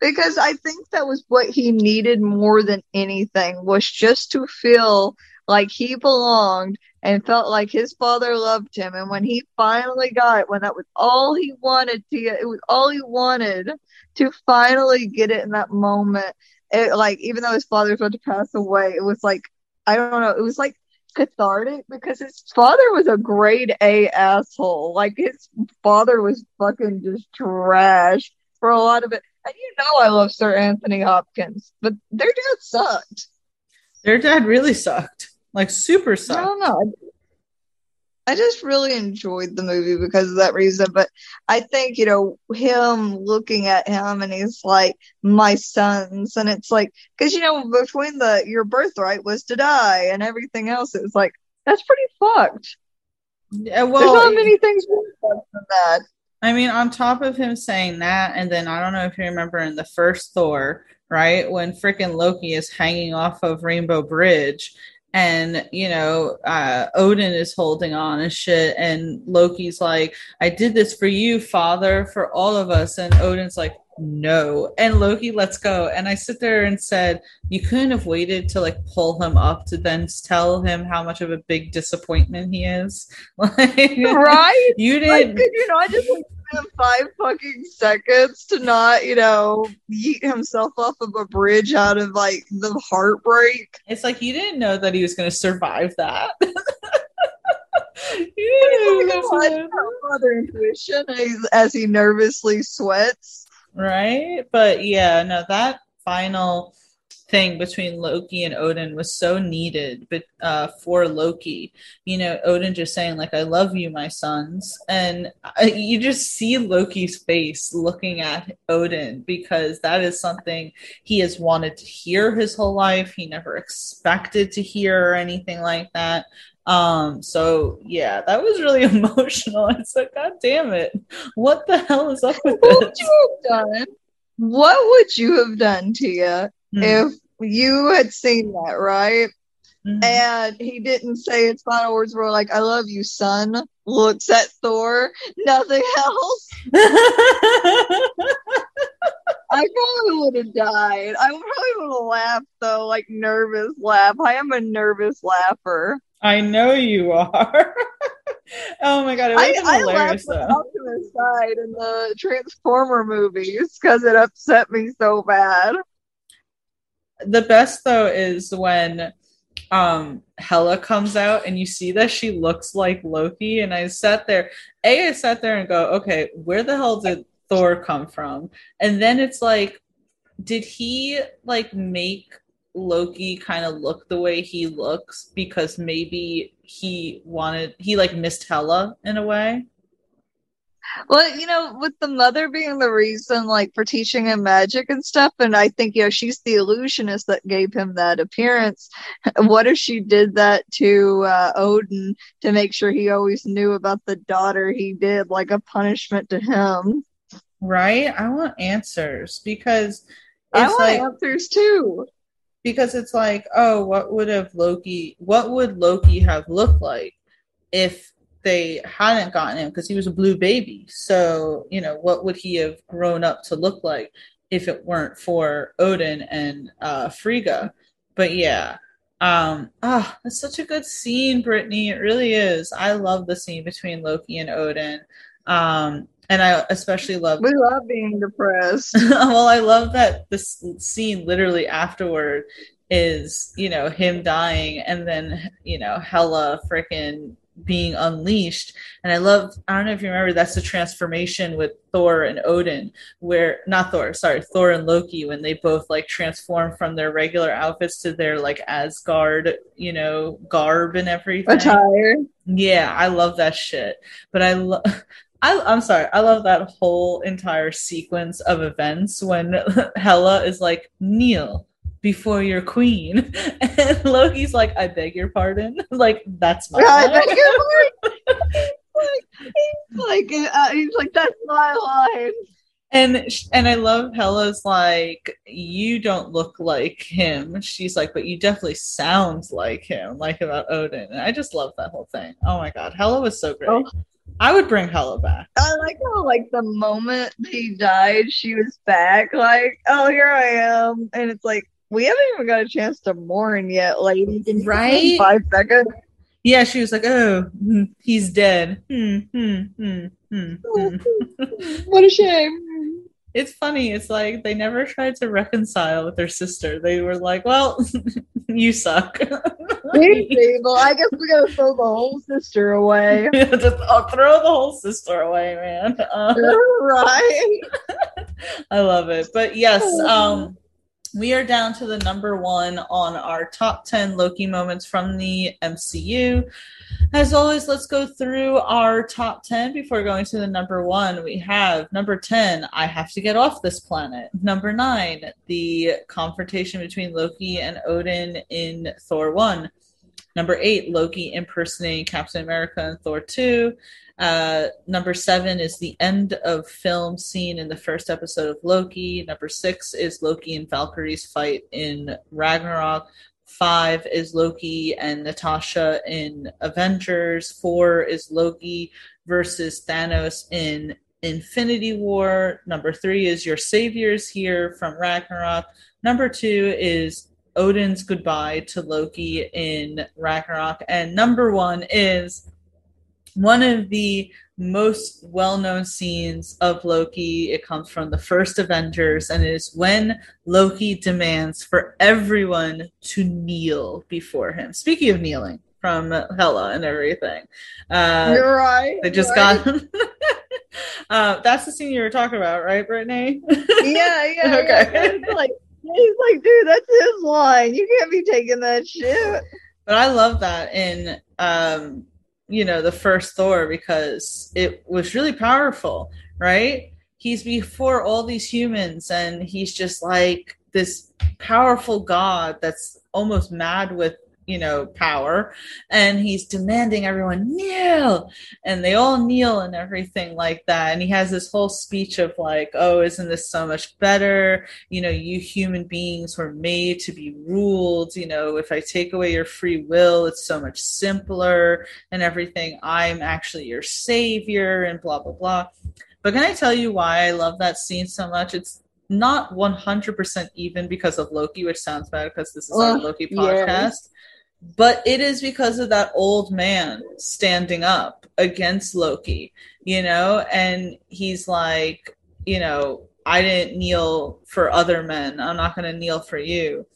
Because I think that was what he needed more than anything, was just to feel like he belonged and felt like his father loved him. And when he finally got it, when that was all he wanted to get, it was all he wanted to finally get it in that moment. It, like, even though his father was about to pass away, it was like, I don't know, it was like cathartic because his father was a grade A asshole. Like, his father was fucking just trash for a lot of it. And you know I love Sir Anthony Hopkins, but their dad sucked. Their dad really sucked. Like, super sucked. I don't know. I just really enjoyed the movie because of that reason. But I think, you know, him looking at him and he's like, my sons. And it's like, because, you know, between the, your birthright was to die and everything else, it was like, that's pretty fucked. Yeah, well, there's not many things worse than that. I mean, on top of him saying that, and then I don't know if you remember in the first Thor, right? When freaking Loki is hanging off of Rainbow Bridge. And, you know, uh, Odin is holding on and shit. And Loki's like, I did this for you, father, for all of us. And Odin's like, no. And Loki lets go. And I sit there and said, you couldn't have waited to, like, pull him up to then tell him how much of a big disappointment he is. Like, right? You didn't. Like, could you not just, like, spend five fucking seconds to not, you know, yeet himself off of a bridge out of, like, the heartbreak? It's like, you didn't know that he was going to survive that. You didn't know. Father intuition as, as he nervously sweats. Right? But yeah, no, that final thing between Loki and Odin was so needed, but uh, for Loki, you know, Odin just saying like, "I love you, my sons," and uh, you just see Loki's face looking at Odin, because that is something he has wanted to hear his whole life. He never expected to hear or anything like that. Um, so yeah, that was really emotional. It's like, God damn it, what the hell is up with what this? Would you have done? What would you have done, Tia? If you had seen that, right? Mm-hmm. And he didn't say his final words were like, "I love you, son," looks at Thor, nothing else. I probably would have died. I probably would have laughed, though, like nervous laugh. I am a nervous laugher. I know you are. Oh my god, it was I, hilarious. I laughed though. Optimus died in the Transformer movies because it upset me so bad. The best, though, is when um, Hela comes out and you see that she looks like Loki. And I sat there. A, I sat there and go, okay, where the hell did Thor come from? And then it's like, did he, like, make Loki kind of look the way he looks because maybe he wanted, he, like, missed Hela in a way? Well, you know, with the mother being the reason, like, for teaching him magic and stuff, and I think, you know, she's the illusionist that gave him that appearance. What if she did that to uh, Odin to make sure he always knew about the daughter he did, like a punishment to him? Right? I want answers, because it's I want like, answers, too. Because it's like, oh, what would have Loki, what would Loki have looked like if they hadn't gotten him, because he was a blue baby. So, you know, what would he have grown up to look like if it weren't for Odin and uh, Frigga? But yeah, um, oh, it's such a good scene, Brittany. It really is. I love the scene between Loki and Odin. Um, and I especially love... We love being depressed. Well, I love that this scene literally afterward is, you know, him dying and then, you know, Hela freaking... being unleashed. And I love, I don't know if you remember, that's the transformation with Thor and Odin, where not Thor, sorry, Thor and Loki, when they both like transform from their regular outfits to their like Asgard, you know, garb and everything. Attire. Yeah, I love that shit. But I love, I, I'm sorry, I love that whole entire sequence of events when Hela is like, kneel before your queen, and Loki's like, I beg your pardon, like that's my line. I beg your pardon. like, he's like, uh, he's like, that's my line. And and I love Hela's like, you don't look like him. She's like, but you definitely sound like him, like about Odin. And I just love that whole thing. Oh my god, Hela was so great. Oh. I would bring Hela back. I like how, like, the moment he died, she was back. Like, oh, here I am, and it's like, we haven't even got a chance to mourn yet, lady. Can you right? Five seconds. Yeah, she was like, "Oh, he's dead." Hmm, hmm, hmm, hmm, hmm. What a shame. It's funny. It's like they never tried to reconcile with their sister. They were like, "Well, you suck." Maybe, well, I guess we gotta throw the whole sister away. Just uh, throw the whole sister away, man. Uh, right. I love it, but yes. Um, We are down to the number one on our top ten Loki moments from the M C U. As always, let's go through our top ten before going to the number one. We have number ten, I have to get off this planet. Number nine, the confrontation between Loki and Odin in Thor one. Number eight, Loki impersonating Captain America in Thor two. Uh, number seven is the end of film scene in the first episode of Loki. Number six is Loki and Valkyrie's fight in Ragnarok. Five is Loki and Natasha in Avengers. Four is Loki versus Thanos in Infinity War. Number three is Your Savior's Here from Ragnarok. Number two is Odin's goodbye to Loki in Ragnarok. And number one is one of the most well-known scenes of Loki. It comes from the first Avengers, and it is when Loki demands for everyone to kneel before him. Speaking of kneeling, from Hela and everything. Uh, You're right. They just right. got... Uh, that's the scene you were talking about, right, Brittany? Yeah, yeah. Okay. Yeah. He's like, he's like, dude, that's his line. You can't be taking that shit. But I love that in, um, you know, the first Thor, because it was really powerful, right? He's before all these humans, and he's just like this powerful god that's almost mad with, you know, power, and he's demanding everyone kneel, and they all kneel and everything like that. And he has this whole speech of like, oh, isn't this so much better? You know, you human beings were made to be ruled. You know, if I take away your free will, it's so much simpler and everything. I'm actually your savior and blah, blah, blah. But can I tell you why I love that scene so much? It's not one hundred percent even because of Loki, which sounds bad because this is oh, our Loki podcast. Yeah. But it is because of that old man standing up against Loki, you know, and he's like, you know, I didn't kneel for other men. I'm not going to kneel for you.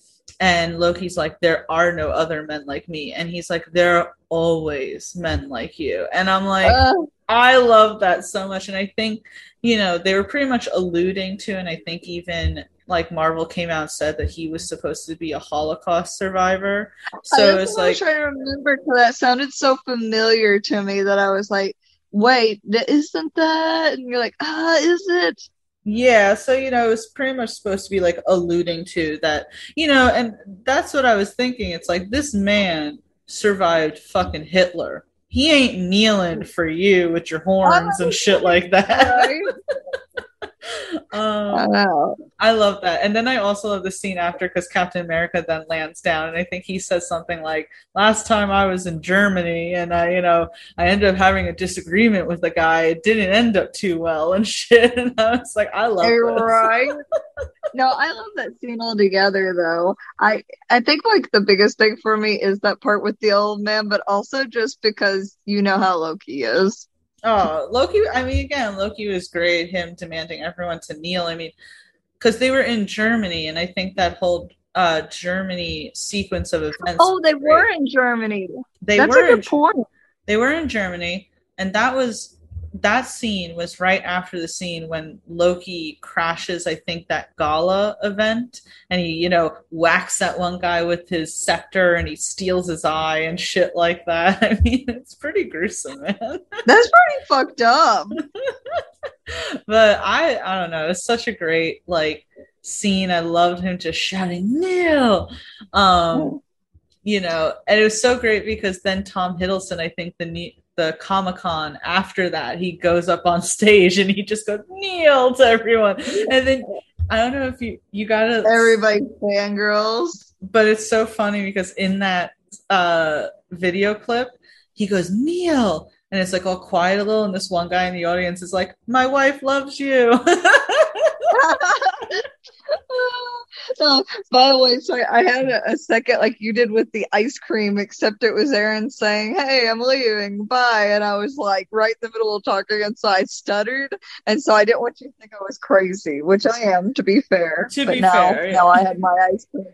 And Loki's like, there are no other men like me. And he's like, there are always men like you. And I'm like, oh. I love that so much. And I think, you know, they were pretty much alluding to, and I think even like Marvel came out and said that he was supposed to be a Holocaust survivor. So it's like, I was trying to remember because that sounded so familiar to me that I was like, wait, isn't that? And you're like, ah, is it? Yeah. So, you know, it was pretty much supposed to be like alluding to that, you know, and that's what I was thinking. It's like, this man survived fucking Hitler. He ain't kneeling for you with your horns and shit like that. Um, wow. I love that. And then I also love the scene after, because Captain America then lands down, and I think he says something like, last time I was in Germany and I, you know, I ended up having a disagreement with the guy, it didn't end up too well and shit. And I was like, I love this. Right? No, I love that scene altogether though. I I think like the biggest thing for me is that part with the old man, but also just because you know how Loki is. Oh, Loki, I mean, again, Loki was great, him demanding everyone to kneel. I mean, because they were in Germany, and I think that whole uh, Germany sequence of events. Oh, they were in Germany. They That's were a good point. They were in Germany, and that was that scene was right after the scene when Loki crashes, I think, that gala event, and he, you know, whacks that one guy with his scepter and he steals his eye and shit like that. I mean, it's pretty gruesome, man. That's pretty fucked up. But I, I don't know. It's such a great, like, scene. I loved him just shouting, kneel! Um, oh. You know, and it was so great because then Tom Hiddleston, I think the new, the Comic-Con after that, he goes up on stage and he just goes kneel to everyone, and then I don't know if you you gotta everybody fangirls, but it's so funny because in that uh video clip he goes kneel, and it's like all quiet a little, and this one guy in the audience is like, my wife loves you. So, by the way, so I had a, a second like you did with the ice cream, except it was Aaron saying, hey, I'm leaving, bye, and I was like right in the middle of talking, and so I stuttered, and so I didn't want you to think I was crazy, which I am, to be fair. To but be now, fair, yeah. Now I had my ice cream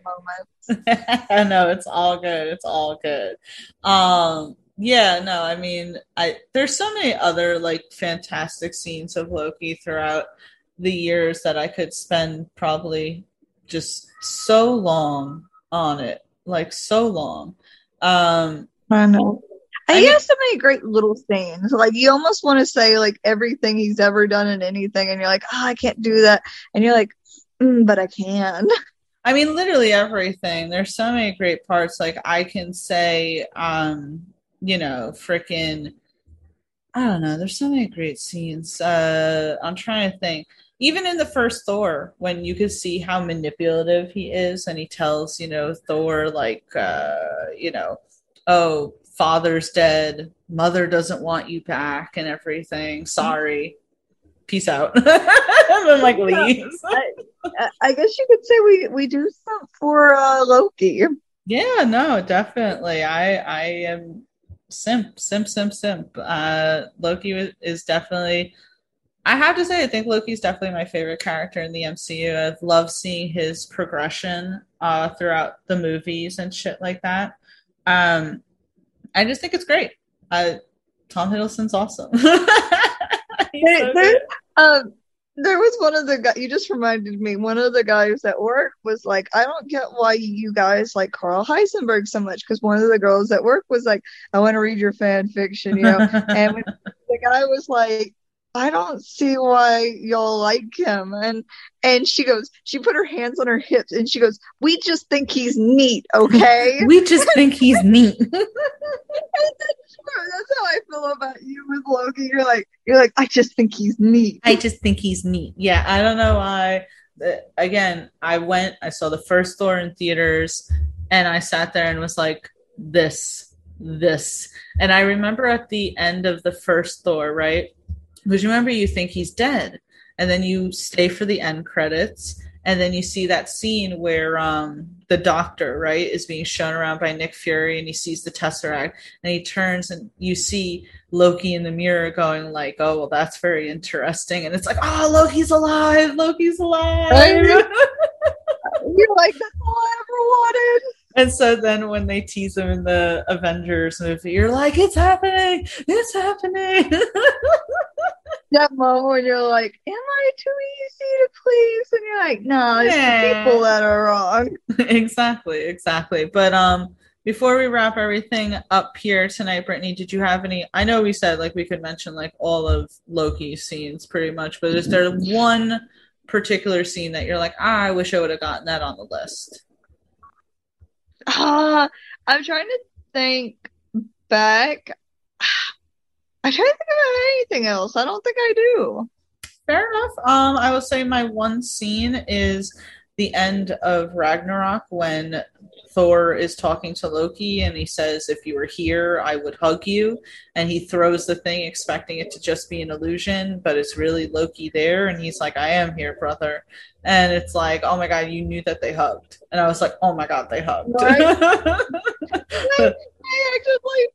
moment. I know, it's all good, it's all good. Um, yeah, no, I mean, I there's so many other like fantastic scenes of Loki throughout the years that I could spend probably just so long on it, like so long. Um, I know. I he mean, has so many great little scenes. Like you almost want to say like everything he's ever done in anything, and you're like, oh, I can't do that, and you're like, mm, but I can. I mean, literally everything. There's so many great parts. Like I can say, um, you know, freaking, I don't know. There's so many great scenes. Uh, I'm trying to think. Even in the first Thor, when you could see how manipulative he is, and he tells, you know, Thor, like, uh, you know, oh, father's dead, mother doesn't want you back and everything. Sorry. Peace out. And then, like, leaves. I, I guess you could say we, we do something for uh, Loki. Yeah, no, definitely. I, I am simp, simp, simp, simp. Uh, Loki is definitely... I have to say, I think Loki's definitely my favorite character in the M C U. I've loved seeing his progression uh, throughout the movies and shit like that. Um, I just think it's great. Uh, Tom Hiddleston's awesome. there, so there, um, there was one of the guys, you just reminded me, one of the guys at work was like, I don't get why you guys like Carl Heisenberg so much, because one of the girls at work was like, I want to read your fan fiction, you know, and when, the guy was like, I don't see why y'all like him. And and she goes, she put her hands on her hips and she goes, we just think he's neat, okay? We just think he's neat. And that's true. That's how I feel about you with Loki. You're like, you're like, I just think he's neat. I just think he's neat. Yeah, I don't know why. Again, I went, I saw the first Thor in theaters and I sat there and was like, this, this. And I remember at the end of the first Thor, right? Because remember, you think he's dead, and then you stay for the end credits, and then you see that scene where um, the doctor, right, is being shown around by Nick Fury, and he sees the Tesseract, and he turns, and you see Loki in the mirror going like, oh, well, that's very interesting, and it's like, oh, Loki's alive, Loki's alive. You're like, that's all I ever wanted. And so then when they tease him in the Avengers movie, you're like, it's happening, it's happening. That moment when you're like, am I too easy to please? And you're like, no, it's yeah. the people that are wrong. Exactly, exactly. But um, before we wrap everything up here tonight, Brittany, did you have any, I know we said like we could mention like all of Loki's scenes pretty much, but is there one particular scene that you're like, ah, I wish I would have gotten that on the list? Uh, I'm trying to think back. I'm trying to think about anything else. I don't think I do. Fair enough. Um, I will say my one scene is the end of Ragnarok when Thor is talking to Loki and he says, if you were here, I would hug you. And he throws the thing expecting it to just be an illusion, but it's really Loki there. And he's like, I am here, brother. And it's like, oh my God, you knew that they hugged. And I was like, oh my God, they hugged. Right? they, they acted like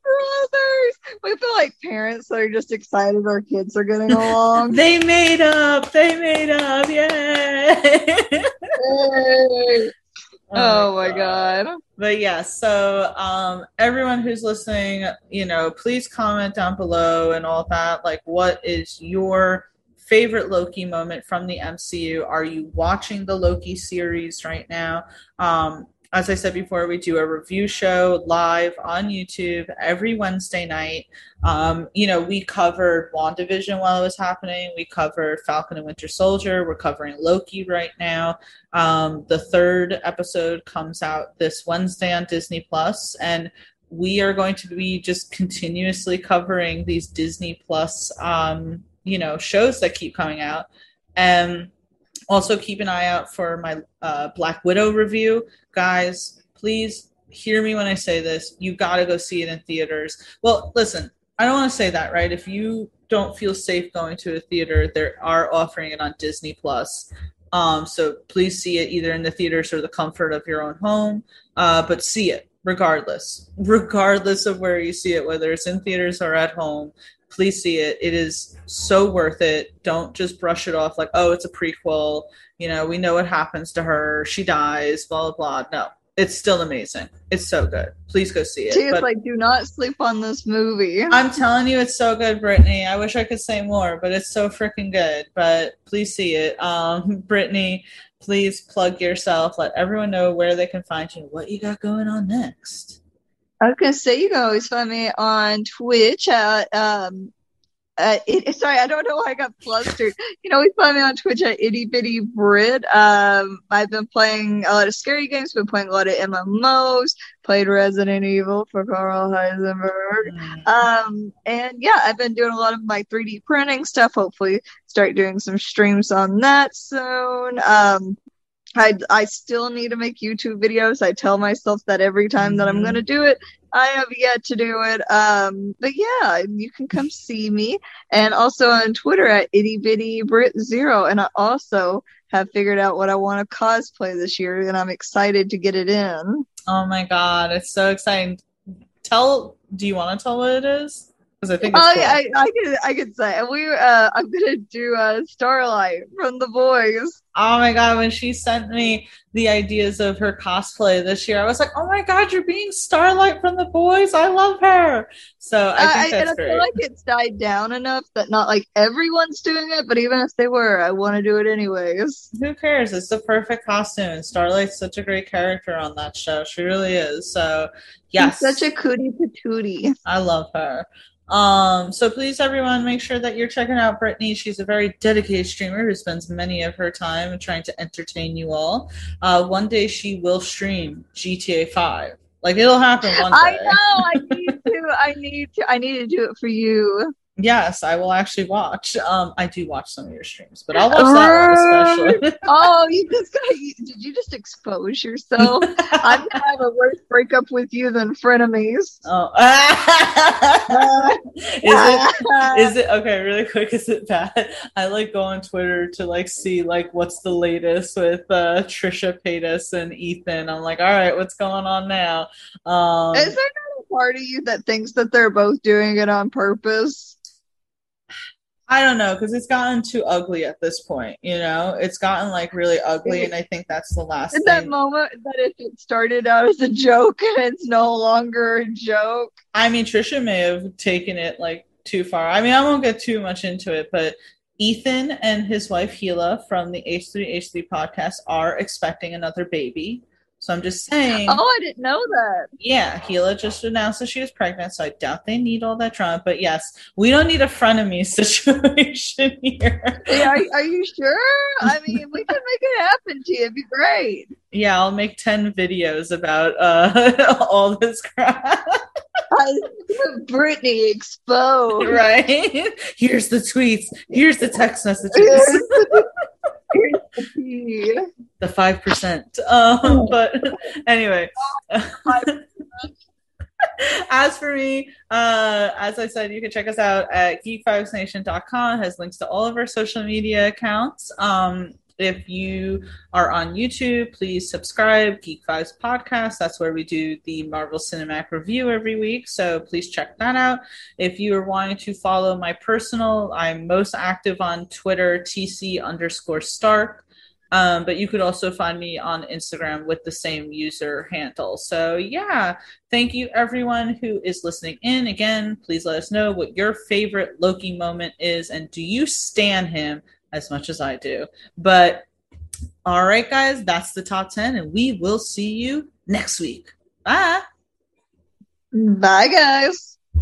brothers. We feel like parents that are just excited our kids are getting along. They made up. They made up. Yay. Yay. Oh, oh my God. God. But yeah, so um, everyone who's listening, you know, please comment down below and all that. Like, what is your favorite Loki moment from the M C U? Are you watching the Loki series right now? Um, as I said before, we do a review show live on YouTube every Wednesday night. Um, you know, we covered WandaVision while it was happening. We covered Falcon and Winter Soldier. We're covering Loki right now. Um, the third episode comes out this Wednesday on Disney Plus, and we are going to be just continuously covering these Disney Plus um you know, shows that keep coming out. And also keep an eye out for my uh, Black Widow review. Guys, please hear me when I say this. You got to go see it in theaters. Well, listen, I don't want to say that, right? If you don't feel safe going to a theater, they are offering it on Disney Plus. Um, so please see it either in the theaters or the comfort of your own home, uh, but see it regardless, regardless of where you see it, whether it's in theaters or at home. Please see it. It is so worth it. Don't just brush it off like, oh, it's a prequel. You know, we know what happens to her. She dies, blah, blah, blah. No, it's still amazing. It's so good. Please go see it. She is like, do not sleep on this movie. I'm telling you, it's so good, Brittany. I wish I could say more, but it's so freaking good. But please see it. Um, Brittany, please plug yourself. Let everyone know where they can find you, what you got going on next. I was going to say, you can always find me on Twitch at, um, at, it, sorry, I don't know why I got flustered. You know, you can find me on Twitch at Itty Bitty Brit. Um, I've been playing a lot of scary games, been playing a lot of M M Os, played Resident Evil for Carl Heisenberg. Mm. Um, and yeah, I've been doing a lot of my three D printing stuff. Hopefully start doing some streams on that soon. Um, I, I still need to make YouTube videos. I tell myself that every time that I'm going to do it. I have yet to do it. Um, but yeah, you can come see me. And also on Twitter at ittybitty brit zero. And I also have figured out what I want to cosplay this year. And I'm excited to get it in. Oh my God. It's so exciting. Tell, do you want to tell what it is? I think it's cool. I, I, I could I could say we uh, I'm gonna do uh, Starlight from The Boys. Oh my god, when she sent me the ideas of her cosplay this year, I was like, oh my god, you're being Starlight from The Boys. I love her. So I think uh, that's I, and great. I feel like it's died down enough that not like everyone's doing it, but even if they were, I want to do it anyways. Who cares? It's the perfect costume, and Starlight's such a great character on that show. She really is. So yes, she's such a cootie patootie. I love her. Um, so please, everyone, make sure that you're checking out Brittany. She's a very dedicated streamer who spends many of her time trying to entertain you all. Uh, one day she will stream G T A five. Like, it'll happen one day. I know. I need to. I need to. I need to do it for you. Yes, I will actually watch. Um, I do watch some of your streams, but I'll watch that one especially. Oh, you just got you, did you just expose yourself? I'm gonna have a worse breakup with you than frenemies. Oh, is it? Is it okay? Really quick, is it bad? I like go on Twitter to like see like what's the latest with uh, Trisha Paytas and Ethan. I'm like, all right, what's going on now? Um, is there not a part of you that thinks that they're both doing it on purpose? I don't know, because it's gotten too ugly at this point, you know? It's gotten, like, really ugly, and I think that's the last At that thing. moment that if it started out as a joke and it's no longer a joke. I mean, Trisha may have taken it, like, too far. I mean, I won't get too much into it, but Ethan and his wife, Hela, from the H three H three podcast are expecting another baby. So I'm just saying. Oh, I didn't know that. Yeah, Hela just announced that she was pregnant, so I doubt they need all that drama. But yes, we don't need a frenemy situation here. Yeah, are, are you sure? I mean, we can make it happen to you. It'd be great. Yeah, I'll make ten videos about uh, all this crap. I, Brittany exposed. Right? Here's the tweets. Here's the text messages. Here's- the five percent. Um, but anyway, as for me, uh, as I said, you can check us out at geek vibes nation dot com. It has links to all of our social media accounts. Um, if you are on YouTube, please subscribe. Geek Vibes Podcast. That's where we do the Marvel Cinematic Review every week. So please check that out. If you are wanting to follow my personal, I'm most active on Twitter, T C underscore Stark. Um, but you could also find me on Instagram with the same user handle. So yeah, thank you everyone who is listening in. Again, please let us know what your favorite Loki moment is, and do you stan him as much as I do? But all right, guys, that's the top ten, and we will see you next week. Bye. Bye, guys.